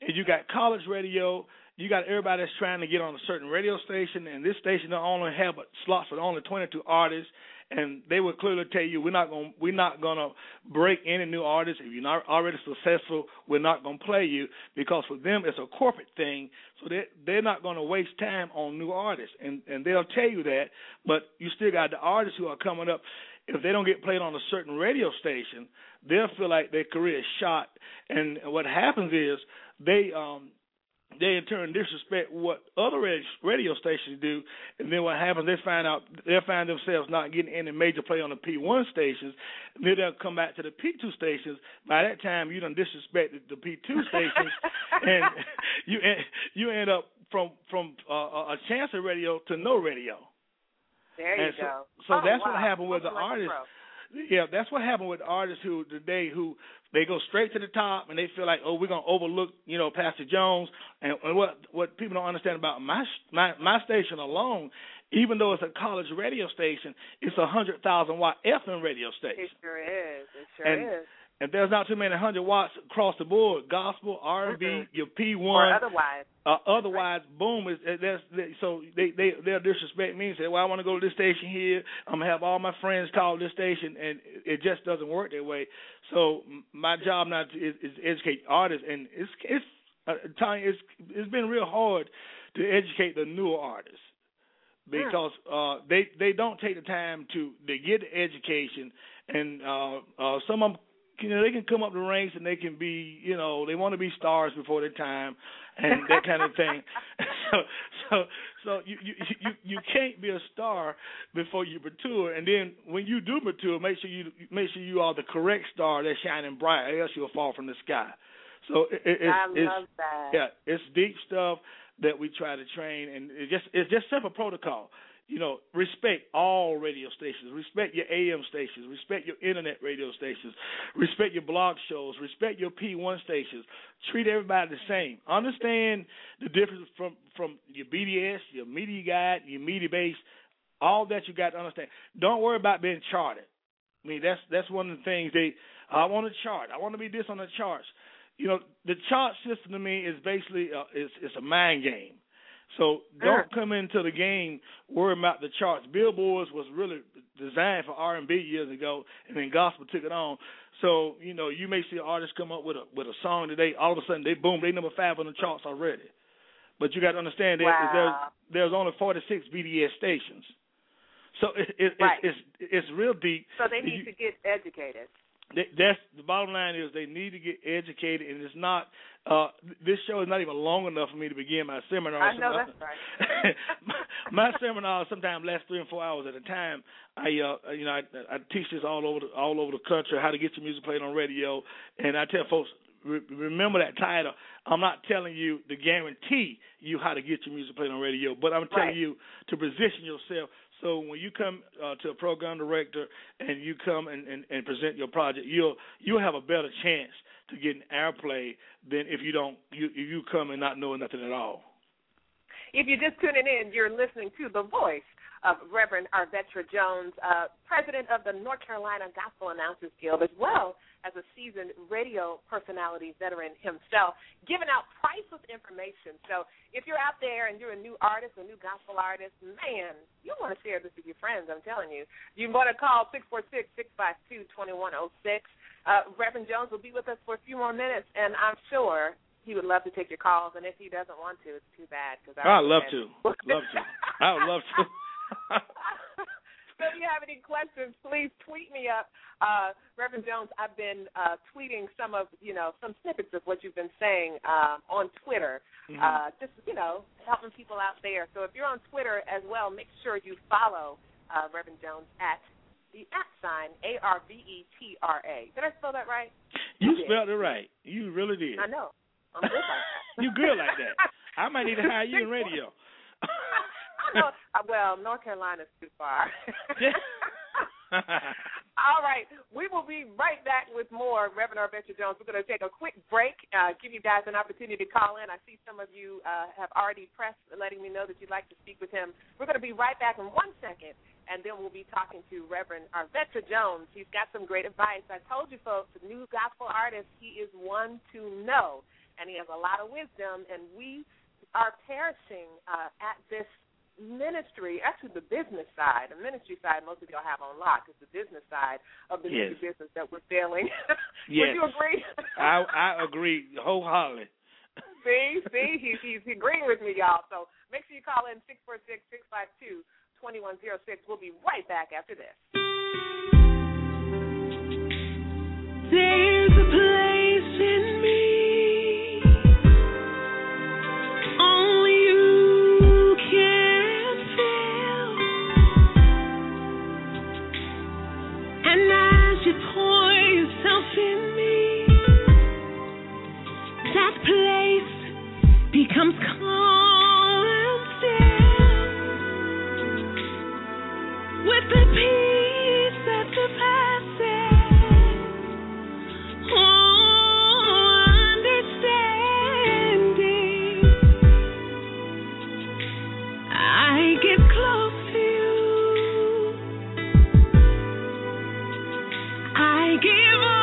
and you got college radio. You got everybody that's trying to get on a certain radio station, and this station don't only have slots for only 22 artists. And they will clearly tell you we're not gonna break any new artists. If you're not already successful, we're not gonna play you, because for them it's a corporate thing. So they're not gonna waste time on new artists, and they'll tell you that. But you still got the artists who are coming up. If they don't get played on a certain radio station, they'll feel like their career is shot. And what happens is they in turn disrespect what other radio stations do, and then what happens, they'll find themselves not getting any major play on the P1 stations, and then they'll come back to the P2 stations. By that time, you done disrespected the P2 stations, and you end up from a chance of radio to no radio. There you go. So that's what happened with the artists. Yeah, that's what happened with artists who they go straight to the top, and they feel like, we're going to overlook, Pastor Jones. And what people don't understand about my station alone, even though it's a college radio station, it's a 100,000-watt FM radio station. It sure is. And there's not too many 100 watts across the board, gospel, R&B, your P1. Or otherwise. Right. Boom. So they'll disrespect me and say, I want to go to this station here. I'm going to have all my friends call this station, and it just doesn't work that way. So my job now is to educate artists, and it's been real hard to educate the newer artists because they don't take the time to get the education, and some of them, they can come up the ranks and they can be, they want to be stars before their time and that kind of thing. So you can't be a star before you mature. And then when you do mature, make sure you are the correct star that's shining bright, or else you'll fall from the sky. So I love that. Yeah, it's deep stuff that we try to train, and it's just simple protocol. Respect all radio stations, respect your AM stations, respect your internet radio stations, respect your blog shows, respect your P1 stations. Treat everybody the same. Understand the difference from your BDS, your media guide, your media base, all that you got to understand. Don't worry about being charted. I mean, that's one of the things I want to chart. I want to be this on the charts. The chart system to me is basically it's a mind game. So don't come into the game worrying about the charts. Billboards was really designed for R&B years ago, and then gospel took it on. So, you may see an artist come up with a song today. All of a sudden, they number 5 on the charts already. But you got to understand that there's only 46 BDS stations. So it's real deep. So they need to get educated. That's the bottom line is they need to get educated, and it's not. This show is not even long enough for me to begin my seminar. I know that's right. my seminar sometimes lasts 3 and 4 hours at a time. I teach this all over the country, how to get your music played on radio, and I tell folks, remember that title. I'm not telling you to guarantee you how to get your music played on radio, but I'm telling you to position yourself. So when you come to a program director and you come and present your project, you'll have a better chance to get an airplay than if you come and not knowing nothing at all. If you're just tuning in, you're listening to the voice of Reverend Arvetra Jones, president of the North Carolina Gospel Announcers Guild, as well as a seasoned radio personality veteran himself, giving out priceless information. So if you're out there and you're a new artist, a new gospel artist, man, you want to share this with your friends, I'm telling you. You want to call 646-652-2106. Reverend Jones will be with us for a few more minutes, and I'm sure he would love to take your calls. And if he doesn't want to, it's too bad. I would love to. So if you have any questions, please tweet me up. Reverend Jones, I've been tweeting some snippets of what you've been saying on Twitter, just, helping people out there. So if you're on Twitter as well, make sure you follow Reverend Jones at the @ ARVETRA. Did I spell that right? You spelled it right. You really did. I know. I'm good like that. You good like that. I might need to hire you in radio. Well, North Carolina's too far. All right. We will be right back with more Reverend Arvetra Jones. We're going to take a quick break, give you guys an opportunity to call in. I see some of you have already pressed, letting me know that you'd like to speak with him. We're going to be right back in 1 second, and then we'll be talking to Reverend Arvetra Jones. He's got some great advice. I told you folks, the new gospel artist, he is one to know, and he has a lot of wisdom, and we are perishing at this ministry, actually the business side, the ministry side most of y'all have on lock, is the business side of the music business that we're failing. Yes. Would you agree? I agree wholeheartedly. See, he's agreeing with me, y'all. So make sure you call in 646-652-2106. We'll be right back after this. There's a place in me. Becomes calm and still with the peace that surpasses all understanding. I get close to you. I give up.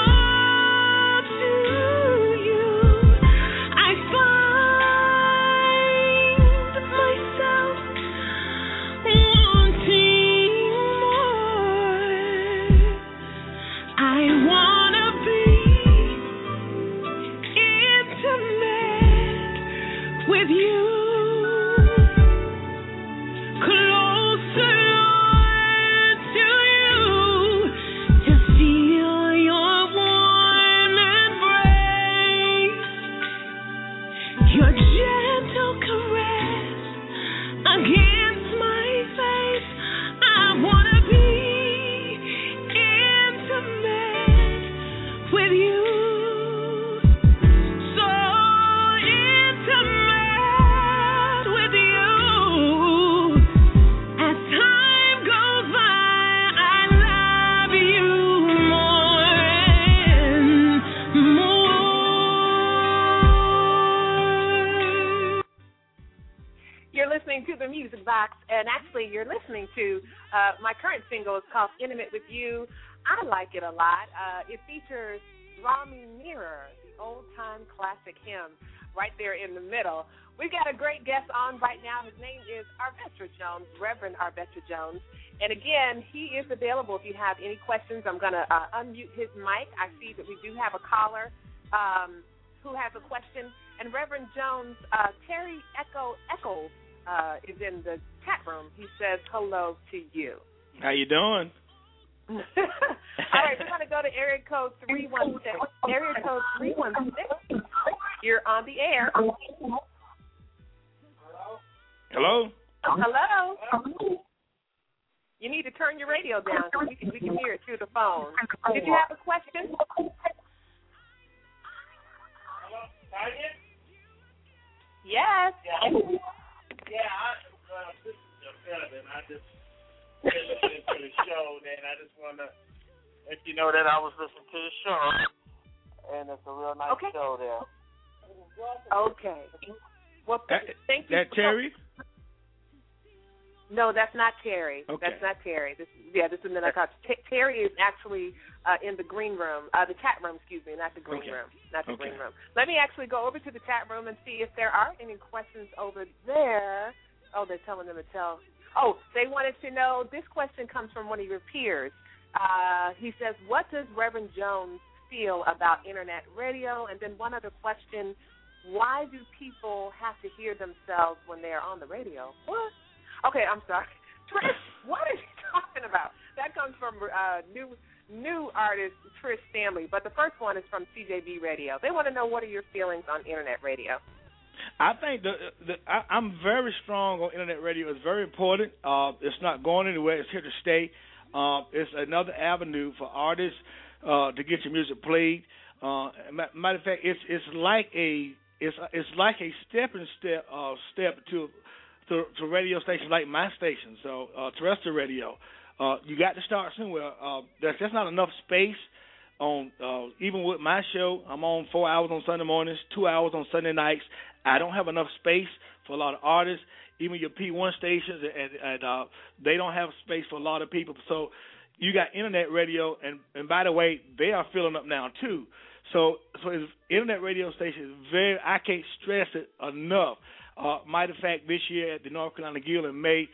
You're listening to my current single. It's called Intimate With You. I like it a lot. It features Draw Me Nearer, the old-time classic hymn, right there in the middle. We've got a great guest on right now. His name is Arvetra Jones, Reverend Arvetra Jones. And, again, he is available if you have any questions. I'm going to unmute his mic. I see that we do have a caller who has a question. And Reverend Jones, Terry Echols, is in the chat room. He says hello to you. How you doing? All right, we're going to go to area code 316. Area code 316. You're on the air. Hello? Hello? You need to turn your radio down so we can hear it through the phone. Did you have a question? Yes. Yeah, this is your fellow, and I just listened to the show, and I just want to let you know that I was listening to the show, and it's a real nice show there. Okay. Well, thank you. That Terry? No, that's not Terry. Okay. That's not Terry. This is another cop. Terry is actually in the green room, the chat room, excuse me, not the green room. Not the green room. Let me actually go over to the chat room and see if there are any questions over there. Oh, they're telling them to tell. Oh, they wanted to know, this question comes from one of your peers. He says, what does Reverend Jones feel about internet radio? And then one other question, why do people have to hear themselves when they are on the radio? What? Okay, I'm sorry. Trish, what are you talking about? That comes from new artist Trish Stanley, but the first one is from CJB Radio. They want to know, what are your feelings on internet radio? I think I'm very strong on internet radio. It's very important. It's not going anywhere. It's here to stay. It's another avenue for artists to get your music played. Matter of fact, it's like a step to radio stations like my station, so terrestrial radio. You got to start somewhere. There's just not enough space on, even with my show, I'm on 4 hours on Sunday mornings, 2 hours on Sunday nights. I don't have enough space for a lot of artists, even your P1 stations, and they don't have space for a lot of people. So you got internet radio, and by the way, they are filling up now too. So internet radio stations, I can't stress it enough. Matter of fact, this year at the North Carolina Guild in May,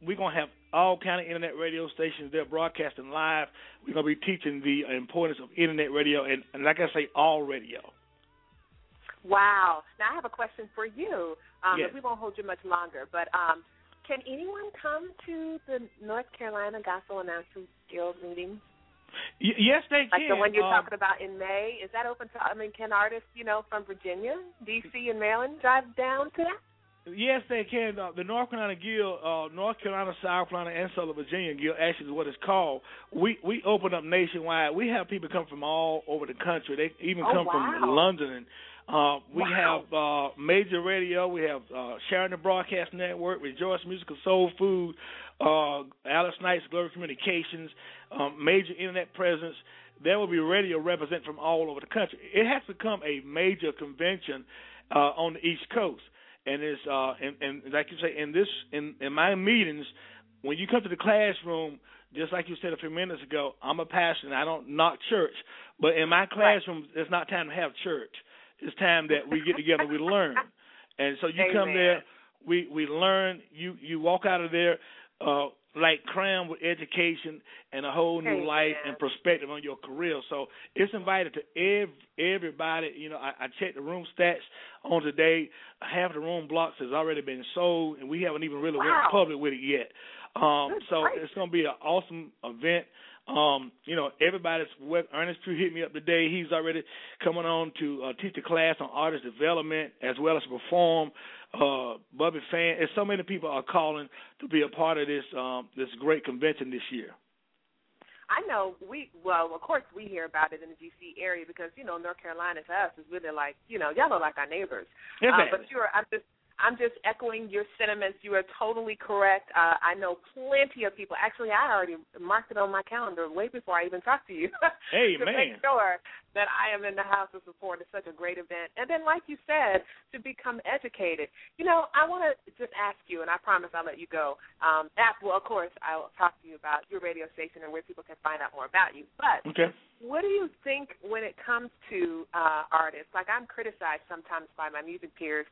we're going to have all kind of internet radio stations. They're broadcasting live. We're going to be teaching the importance of internet radio and like I say, all radio. Wow. Now, I have a question for you. Yes. We won't hold you much longer, but can anyone come to the North Carolina Gospel Announcers Guild meeting? Yes, they can. Like the one you're talking about in May, is that open to? I mean, can artists, from Virginia, D.C., and Maryland drive down to that? Yes, they can. The North Carolina Guild, North Carolina, South Carolina, and Southern Virginia Guild, actually is what it's called. We open up nationwide. We have people come from all over the country. They even come from London. And, we have major radio. We have Sharon the Broadcast Network, Rejoice Musical Soul Food, Alice Knight's Global Communications, major internet presence. There will be radio represented from all over the country. It has become a major convention on the East Coast, and it's and like you say, in my meetings, when you come to the classroom. Just like you said a few minutes ago, I'm a pastor and I don't knock church, but in my classroom, it's not time to have church. It's time that we get together, we learn. And so you come there, we learn, you walk out of there like crammed with education and a whole new life and perspective on your career. So it's invited to everybody. I checked the room stats on today. Half the room blocks has already been sold, and we haven't even really went public with it yet. It's going to be an awesome event. Everybody's Ernest Pugh hit me up today. He's already coming on to teach a class on artist development as well as perform. Bubby Fan, and so many people are calling to be a part of this great convention this year. I know of course we hear about it in the D.C. area because North Carolina to us is really like y'all are like our neighbors. Exactly. But I'm just echoing your sentiments. You are totally correct. I know plenty of people. Actually, I already marked it on my calendar way before I even talked to you. Hey, to make sure that I am in the house to support. It's such a great event. And then, like you said, to become educated. I want to just ask you, and I promise I'll let you go. Well, of course, I'll talk to you about your radio station and where people can find out more about you. But what do you think when it comes to artists? Like, I'm criticized sometimes by my music peers,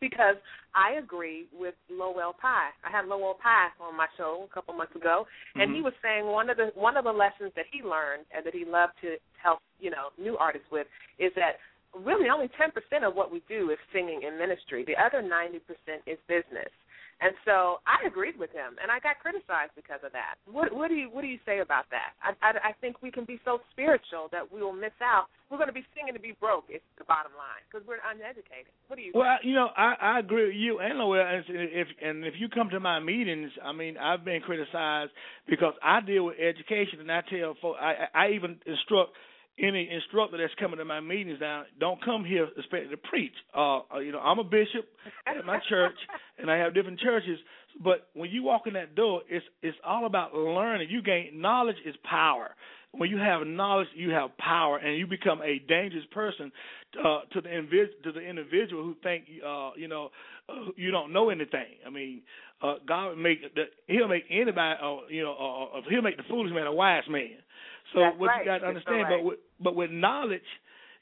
because I agree with Lowell Pye. I had Lowell Pye on my show a couple months ago, and he was saying one of the lessons that he learned and that he loved to help new artists with is that really only 10% of what we do is singing in ministry. The other 90% is business. And so I agreed with him, and I got criticized because of that. What do you say about that? I think we can be so spiritual that we will miss out. We're going to be singing to be broke. It's the bottom line because we're uneducated. What do you? Well, think? You know, I agree with you, and Lowell. If you come to my meetings, I mean, I've been criticized because I deal with education, and I tell folks, I even instruct any instructor that's coming to my meetings now, don't come here expecting to preach. I'm a bishop at my church, and I have different churches. But when you walk in that door, it's all about learning. You gain knowledge is power. When you have knowledge, you have power, and you become a dangerous person to the individual who think you don't know anything. I mean, God he'll make anybody he'll make the foolish man a wise man. So that's what right. You got to understand, right. but with knowledge,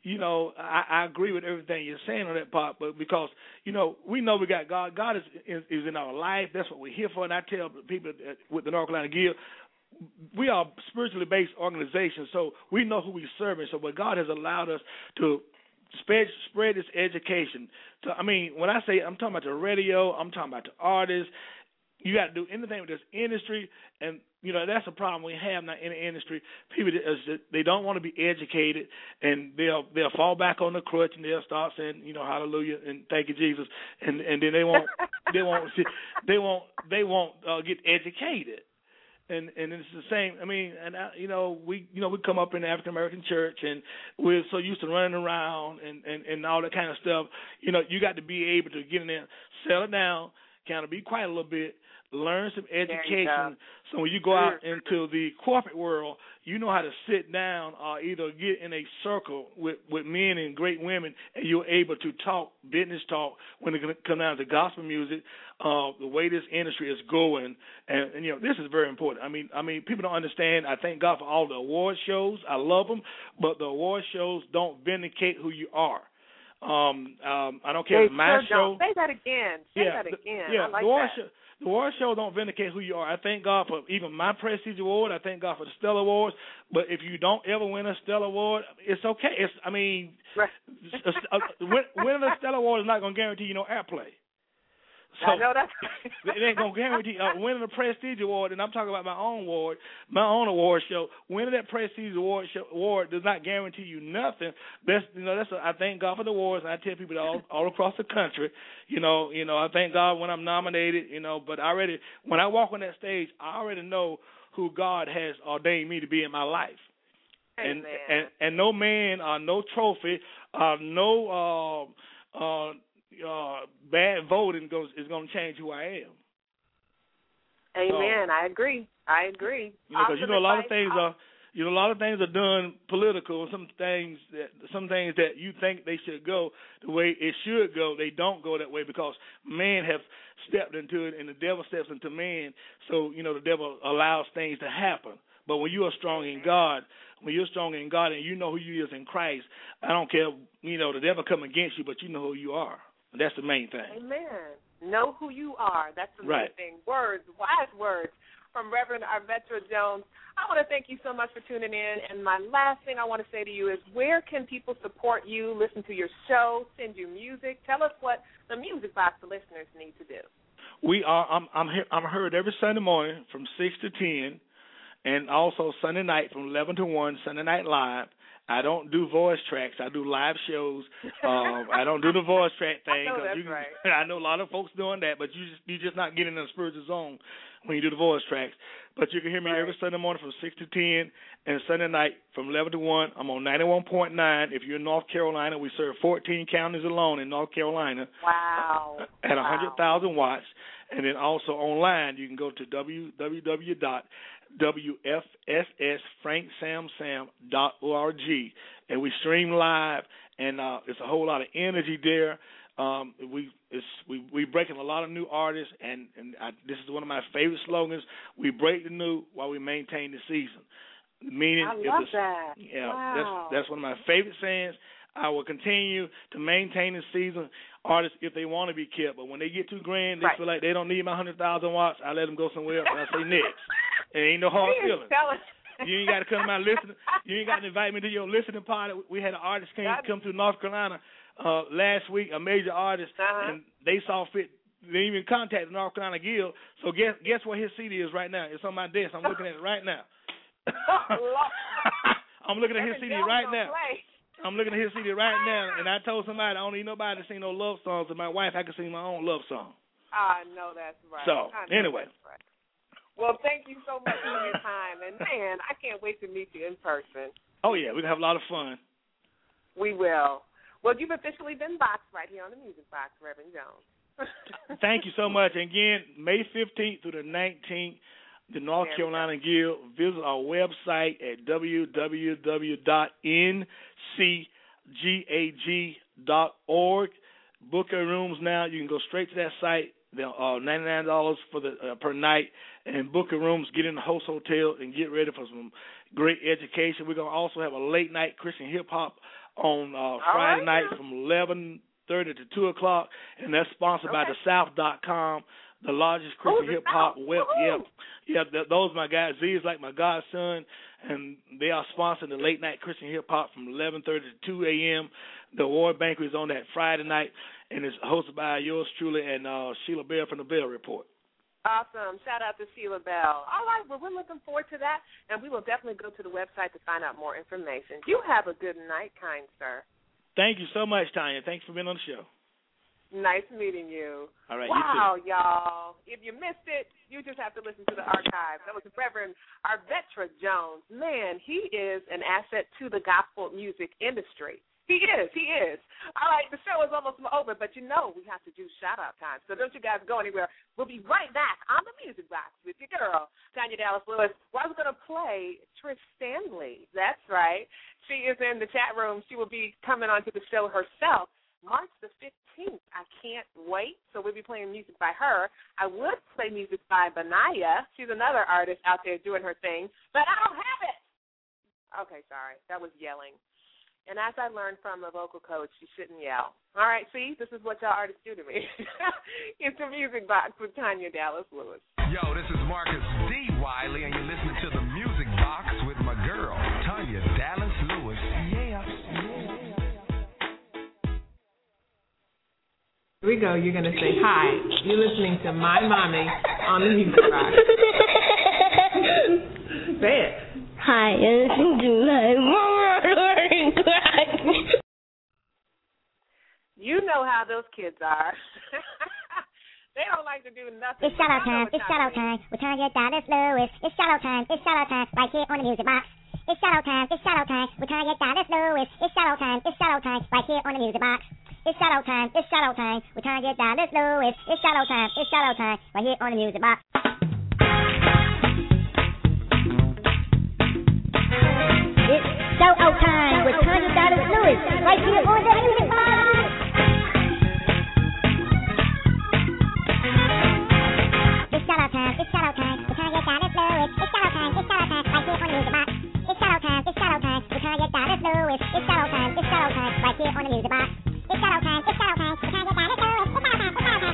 I agree with everything you're saying on that part. But because we know we got God. God is in our life. That's what we're here for. And I tell people with the North Carolina Guild, we are spiritually based organizations, so we know who we're serving. So, but God has allowed us to spread this education. So, I mean, when I say I'm talking about the radio, I'm talking about the artists. You got to do anything with this industry, and that's a problem we have now in the industry. People, they don't want to be educated, and they'll fall back on the crutch, and they'll start saying, hallelujah and thank you Jesus, and then they won't get educated, and it's the same. I mean, and we come up in the African American church, and we're so used to running around and all that kind of stuff. You got to be able to get in there, settle down, kind of be quiet a little bit. Learn some education, so when you go out into the corporate world, you know how to sit down or either get in a circle with men and great women, and you're able to talk business talk when it comes down to gospel music, the way this industry is going, and this is very important. I mean, people don't understand. I thank God for all the award shows. I love them, but the award shows don't vindicate who you are. I don't care if my show. Say that again. Yeah, I like that. The award show don't vindicate who you are. I thank God for even my Prestige Award. I thank God for the Stellar Awards. But if you don't ever win a Stellar Award, it's okay. Right. Winning a Stellar Award is not going to guarantee you no airplay. So I know that's it ain't going to guarantee winning a Prestige Award, and I'm talking about my own award show. Winning that Prestige Award does not guarantee you nothing. I thank God for the awards, and I tell people all across the country, I thank God when I'm nominated, but when I walk on that stage, I already know who God has ordained me to be in my life. Amen. And no man, no trophy, no bad voting is going to change who I am. Amen. So, I agree. Because a lot of things are done political. Some things that you think they should go the way it should go, they don't go that way because man have stepped into it and the devil steps into man. So the devil allows things to happen. But when you are strong in God, and you know who you is in Christ, I don't care. The devil come against you, but you know who you are. That's the main thing. Amen. Know who you are. That's the main thing. Words, wise words from Reverend Arvetra Jones. I want to thank you so much for tuning in. And my last thing I want to say to you is, where can people support you, listen to your show, send you music? Tell us what the Music Box listeners need to do. I'm heard every Sunday morning from 6 to 10. And also Sunday night from 11 to 1, Sunday Night Live. I don't do voice tracks. I do live shows. I don't do the voice track thing. I know a lot of folks doing that, but you're just not getting in the spiritual zone when you do the voice tracks. But you can hear me every Sunday morning from 6 to 10 and Sunday night from 11 to 1. I'm on 91.9. If you're in North Carolina, we serve 14 counties alone in North Carolina. Wow. At 100,000 watts. And then also online, you can go to www.wfssfranksamsam.org, and we stream live, and it's a whole lot of energy there. We breaking a lot of new artists, and this is one of my favorite slogans: we break the new while we maintain the season. Meaning, I love that. Yeah, wow. That's one of my favorite sayings. I will continue to maintain the season. Artists, if they want to be kept, but when they get $2,000, they feel like they don't need my 100,000 watts. I let them go somewhere else, and I say next. It ain't no hard feelings. You ain't got to come to my listening. You ain't got to invite me to your listening party. We had an artist come through North Carolina last week, a major artist, and they saw fit didn't even contact the North Carolina Guild. So guess where his CD is right now? It's on my desk. I'm looking at it right now. I'm looking at his CD right now. I'm looking at his CD right now, and I told somebody I don't need nobody to sing no love songs. And my wife, I can sing my own love song. I know that's right. So anyway. Right. Well, thank you so much for your time, and man, I can't wait to meet you in person. Oh yeah, we're gonna have a lot of fun. We will. Well, you've officially been boxed right here on the Music Box, Reverend Jones. Thank you so much. And again, May 15th through the 19th, the North Carolina Guild. Visit our website at www.ncgag.org. Book your rooms now. You can go straight to that site. They're $99 for the per night. And book your rooms, get in the host hotel, and get ready for some great education. We're going to also have a late-night Christian hip-hop on Friday night from 11:30 to 2 o'clock, and that's sponsored by thesouth.com, the largest Christian hip-hop web. Yeah, those are my guys. Z is like my godson, and they are sponsoring the late-night Christian hip-hop from 11:30 to 2 a.m. The award banquet is on that Friday night, and it's hosted by yours truly and Sheila Bell from the Bell Report. Awesome. Shout out to Sheila Bell. All right, well, we're looking forward to that, and we will definitely go to the website to find out more information. You have a good night, kind sir. Thank you so much, Tanya. Thanks for being on the show. Nice meeting you. All right, wow, you too. Y'all. If you missed it, you just have to listen to the archives. That was Reverend Arvetra Jones. Man, he is an asset to the gospel music industry. He is. All right, the show is almost over, but you know we have to do shout-out time, so don't you guys go anywhere. We'll be right back on the Music Box with your girl, Tanya Dallas-Lewis. Well, I was going to play Trish Stanley. That's right. She is in the chat room. She will be coming onto the show herself March the 15th. I can't wait, so we'll be playing music by her. I would play music by Benaya. She's another artist out there doing her thing, but I don't have it. Okay, sorry. That was yelling. And as I learned from a vocal coach, you shouldn't yell. All right, see, this is what y'all artists do to me. It's the Music Box with Tanya Dallas-Lewis. Yo, this is Marcus D. Wiley, and you're listening to the Music Box with my girl, Tanya Dallas-Lewis. Yeah. Here we go. You're going to say, hi, you're listening to my mommy on the Music Box. Say it. Hi, you're listening to my mama. You know how those kids are. They don't like to do nothing. It's shout-out time. It's shout-out time. We're trying to get Dallas-Lewis. It's shout-out time. It's shout-out time. Right here on the Music Box. It's shout-out time. It's shout-out time. We're trying to get Dallas-Lewis. It's shout-out time. It's shout-out time. Right here on the Music Box. It's shout-out time. It's shout-out time. We're trying to get Dallas-Lewis. It's shout-out time. It's shout-out time. Right here on the Music Box. It's shout-out time with Tanya Dallas-Lewis. Right here on the Music Box. It's shadow time, we're trying to get Dallas-Lewis. It's shadow time, right here on the Music Box. It's shadow time, we're trying to get Dallas-Lewis. It's shadow time, right here on the Music Box. It's shadow time, we're trying to get Dallas-Lewis. It's shadow time, right here on the Music Box.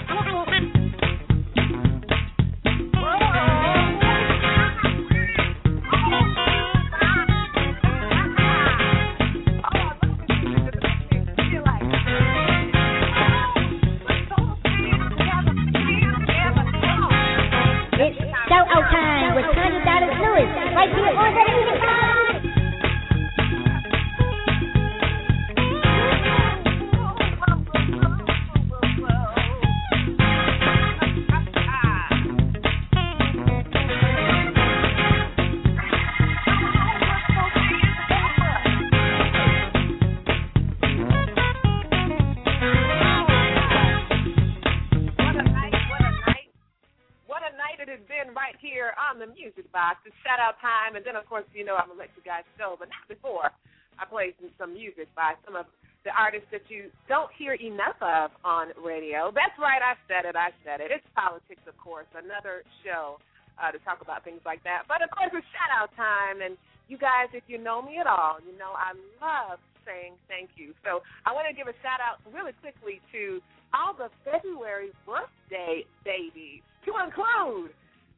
And then, of course, you know, I'm going to let you guys go, but not before I play some music by some of the artists that you don't hear enough of on radio. That's right, I said it. It's politics, of course, another show to talk about things like that. But, of course, it's shout-out time, and you guys, if you know me at all, you know I love saying thank you. So I want to give a shout-out really quickly to all the February birthday babies, to include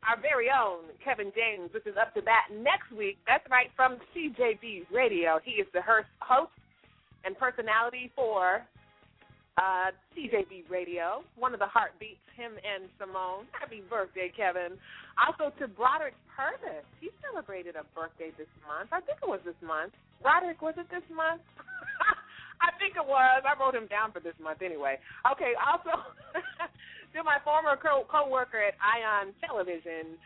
our very own Kevin James, which is up to bat next week. That's right, from CJB Radio. He is the host and personality for CJB Radio, one of the heartbeats, him and Simone. Happy birthday, Kevin. Also to Broderick Purvis. He celebrated a birthday this month. I think it was this month. Broderick, was it this month? I think it was. I wrote him down for this month anyway. Okay, also to my former co-worker at Ion Television.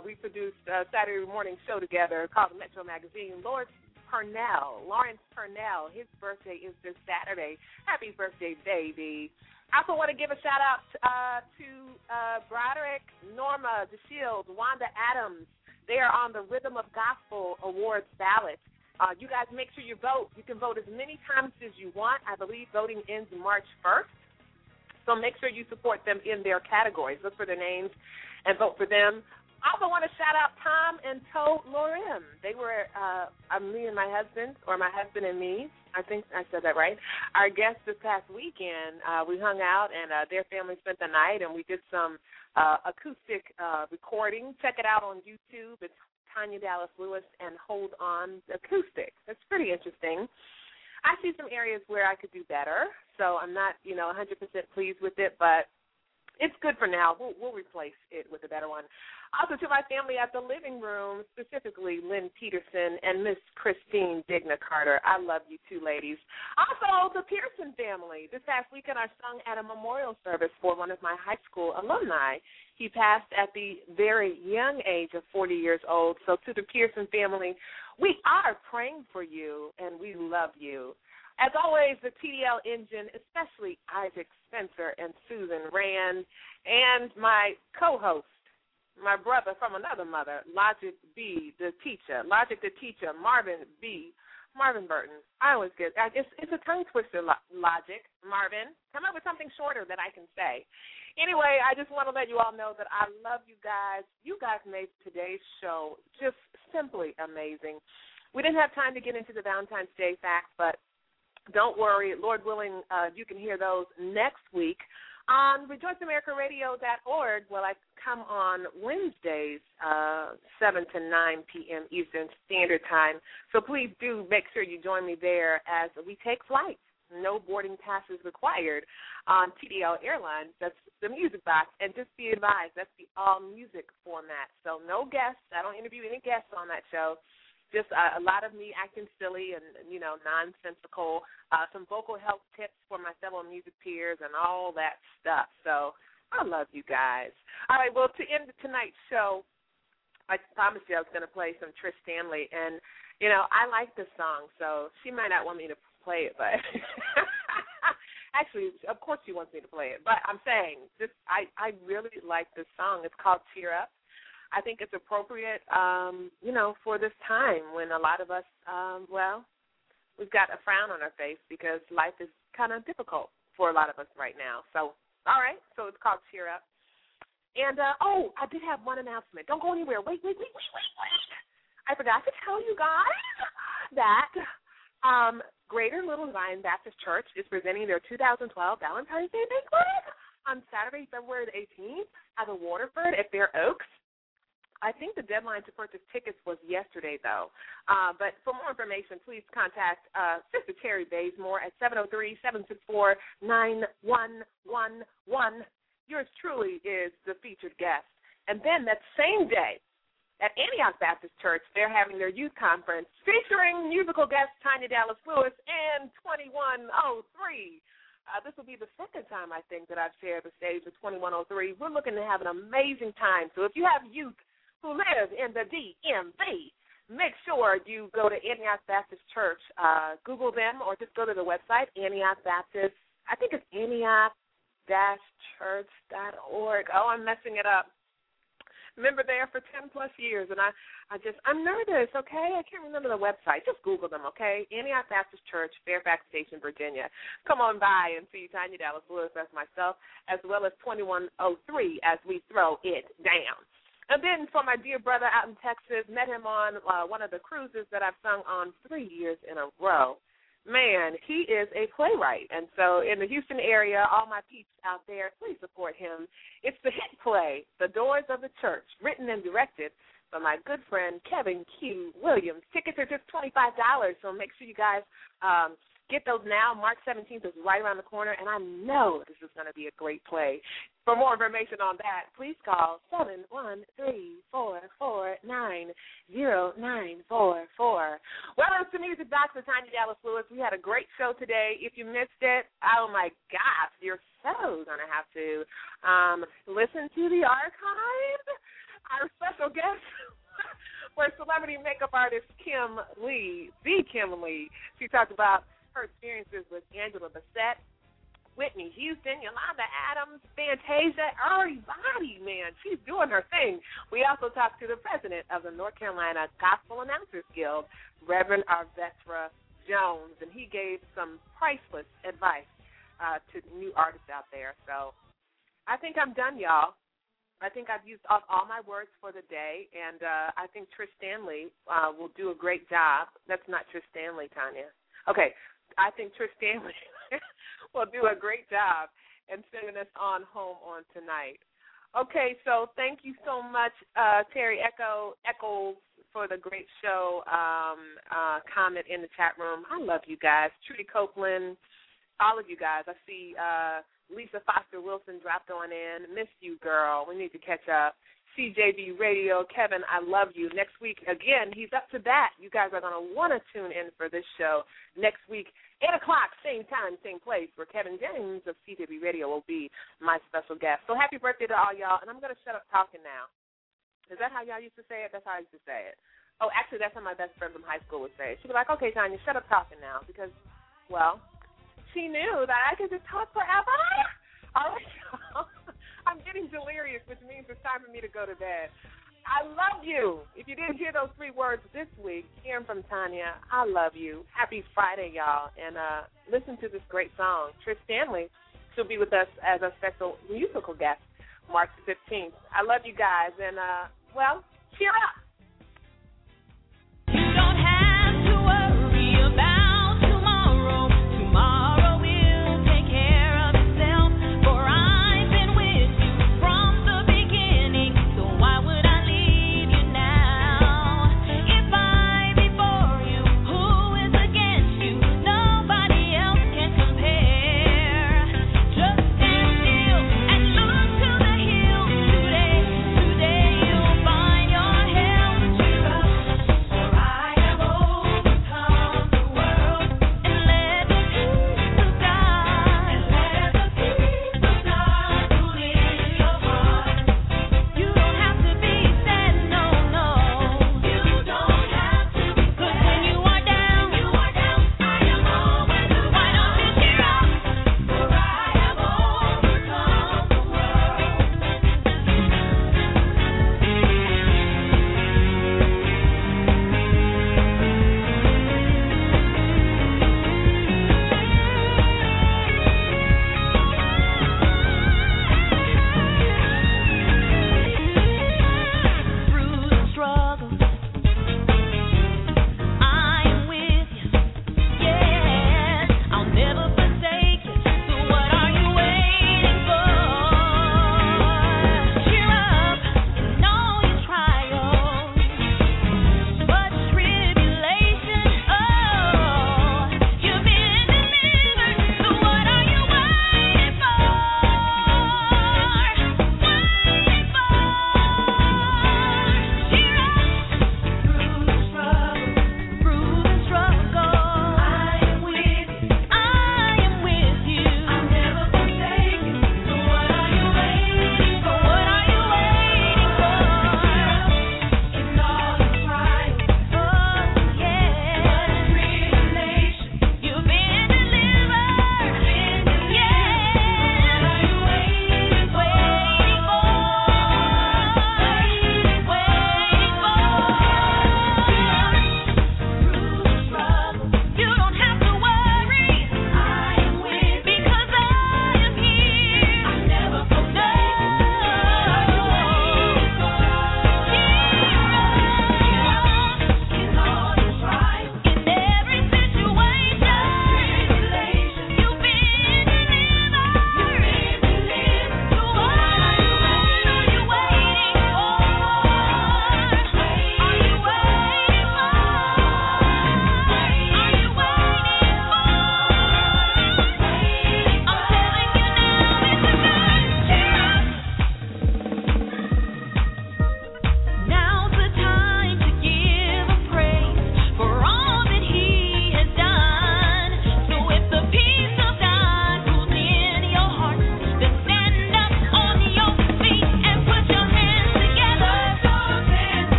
We produced a Saturday morning show together called Metro Magazine. Lawrence Purnell, his birthday is this Saturday. Happy birthday, baby. I also want to give a shout-out to Broderick, Norma DeShields, Wanda Adams. They are on the Rhythm of Gospel Awards ballot. You guys make sure you vote. You can vote as many times as you want. I believe voting ends March 1st. So make sure you support them in their categories. Look for their names and vote for them. I also want to shout out Tom and Toe Lorim. They were me and my husband, or my husband and me. I think I said that right. Our guests this past weekend, we hung out, and their family spent the night, and we did some acoustic recording. Check it out on YouTube. It's Tanya Dallas-Lewis and Hold On Acoustic. That's pretty interesting. I see some areas where I could do better, so I'm not, 100% pleased with it, but it's good for now. We'll replace it with a better one. Also to my family at the living room, specifically Lynn Peterson and Miss Christine Digna Carter. I love you two ladies. Also the Pearson family. This past weekend I sung at a memorial service for one of my high school alumni. He passed at the very young age of 40 years old. So to the Pearson family, we are praying for you and we love you. As always, the TDL engine, especially Isaac Spencer and Susan Rand, and my co-host, my brother from another mother, Logic the teacher, Marvin Burton. I always get it's a tongue twister. Logic, Marvin, come up with something shorter that I can say. Anyway, I just want to let you all know that I love you guys. You guys made today's show just simply amazing. We didn't have time to get into the Valentine's Day facts, but don't worry, Lord willing, you can hear those next week on rejoiceamericaradio.org. Well, I come on Wednesdays, 7 to 9 p.m. Eastern Standard Time. So please do make sure you join me there as we take flight. No boarding passes required on TDL Airlines. That's the music box. And just be advised, that's the all-music format. So no guests. I don't interview any guests on that show. Just a lot of me acting silly and, nonsensical, some vocal health tips for my fellow music peers and all that stuff. So I love you guys. All right, well, to end tonight's show, I promised you I was going to play some Trish Stanley. And, I like this song, so she might not want me to play it, but actually, of course she wants me to play it. But I'm saying, I really like this song. It's called Tear Up. I think it's appropriate, for this time when a lot of us, we've got a frown on our face because life is kind of difficult for a lot of us right now. So, all right, so it's called Cheer Up. And, I did have one announcement. Don't go anywhere. Wait. I forgot to tell you guys that Greater Little Zion Baptist Church is presenting their 2012 Valentine's Day Banquet on Saturday, February the 18th at the Waterford at Fair Oaks. I think the deadline to purchase tickets was yesterday, though. But for more information, please contact Sister Terry Bazemore at 703-764-9111. Yours truly is the featured guest. And then that same day at Antioch Baptist Church, they're having their youth conference featuring musical guest Tanya Dallas-Lewis and 2103. This will be the second time, I think, that I've shared the stage with 2103. We're looking to have an amazing time. So if you have youth who live in the DMV, make sure you go to Antioch Baptist Church. Google them or just go to the website, Antioch Baptist. I think it's antioch-church.org. Oh, I'm messing it up. Remember, there for 10-plus years, and I'm nervous, okay? I can't remember the website. Just Google them, okay? Antioch Baptist Church, Fairfax Station, Virginia. Come on by and see Tanya Dallas-Lewis as myself, as well as 2103 as we throw it down. And then for my dear brother out in Texas, met him on one of the cruises that I've sung on 3 years in a row. Man, he is a playwright. And so in the Houston area, all my peeps out there, please support him. It's the hit play, The Doors of the Church, written and directed by my good friend Kevin Q. Williams. Tickets are just $25, so make sure you guys Get those now. March 17th is right around the corner, and I know this is going to be a great play. For more information on that, please call 713-449-0944. Well, it's the Music Box with Tanya Dallas-Lewis. We had a great show today. If you missed it, oh, my gosh, you're so going to have to listen to the archive. Our special guest where celebrity makeup artist Kym Lee, the Kym Lee. She talked about her experiences with Angela Bassett, Whitney Houston, Yolanda Adams, Fantasia, everybody, man. She's doing her thing. We also talked to the president of the North Carolina Gospel Announcers Guild, Reverend Arvetra Jones, and he gave some priceless advice to new artists out there. So I think I'm done, y'all. I think I've used up all my words for the day, and I think Trish Stanley will do a great job. That's not Trish Stanley, Tanya. Okay, I think Trish Stanley will do a great job in sending us on home on tonight. Okay, so thank you so much, Terry Echols, for the great show. Comment in the chat room. I love you guys. Trudy Copeland, all of you guys. I see... Lisa Foster-Wilson dropped on in. Miss you, girl. We need to catch up. CJB Radio. Kevin, I love you. Next week, again, he's up to that. You guys are going to want to tune in for this show next week, 8 o'clock, same time, same place, where Kevin James of CJB Radio will be my special guest. So happy birthday to all y'all, and I'm going to shut up talking now. Is that how y'all used to say it? That's how I used to say it. Oh, actually, that's how my best friend from high school would say it. She'd be like, okay, Tanya, shut up talking now because, well... she knew that I could just talk forever. All right, y'all. I'm getting delirious, which means it's time for me to go to bed. I love you. If you didn't hear those three words this week, hear them from Tanya. I love you. Happy Friday, y'all. And listen to this great song. Trish Stanley, she'll be with us as a special musical guest March 15th. I love you guys. And, well, cheer up. You don't have to worry about your hair.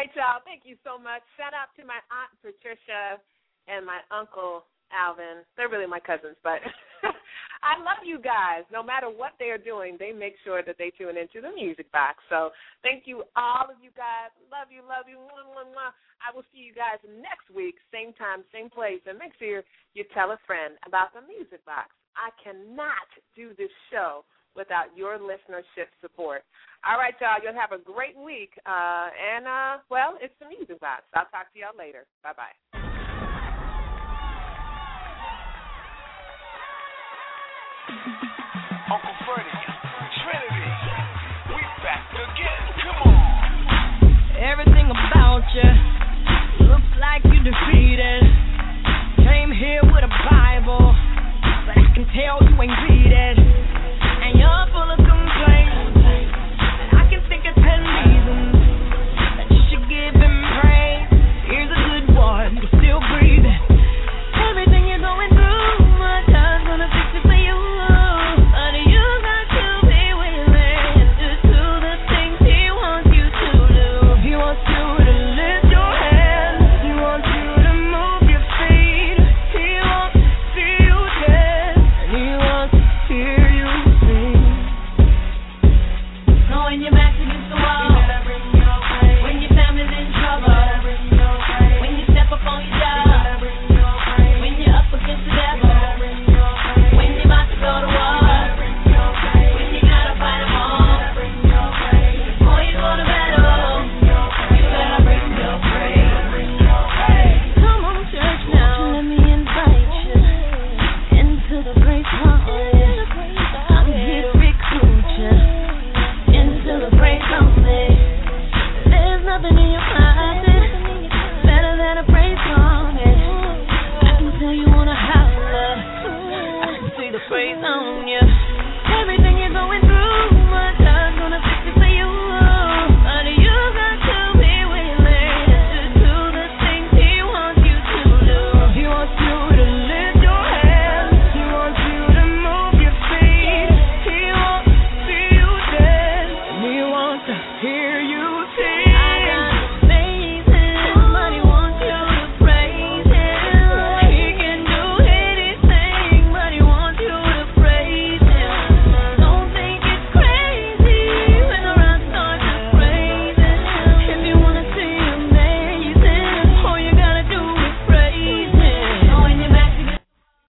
right, y'all. Thank you so much. Shout out to my aunt Patricia and my uncle Alvin. They're really my cousins, but I love you guys. No matter what they are doing, they make sure that they tune into the music box. So thank you, all of you guys. Love you, love you. Mwah, mwah, mwah. I will see you guys next week, same time, same place. And make sure you tell a friend about the music box. I cannot do this show without your listenership support. All right, y'all. You'll have a great week. Well, it's the music box. I'll talk to y'all later. Bye-bye. Uncle Freddie.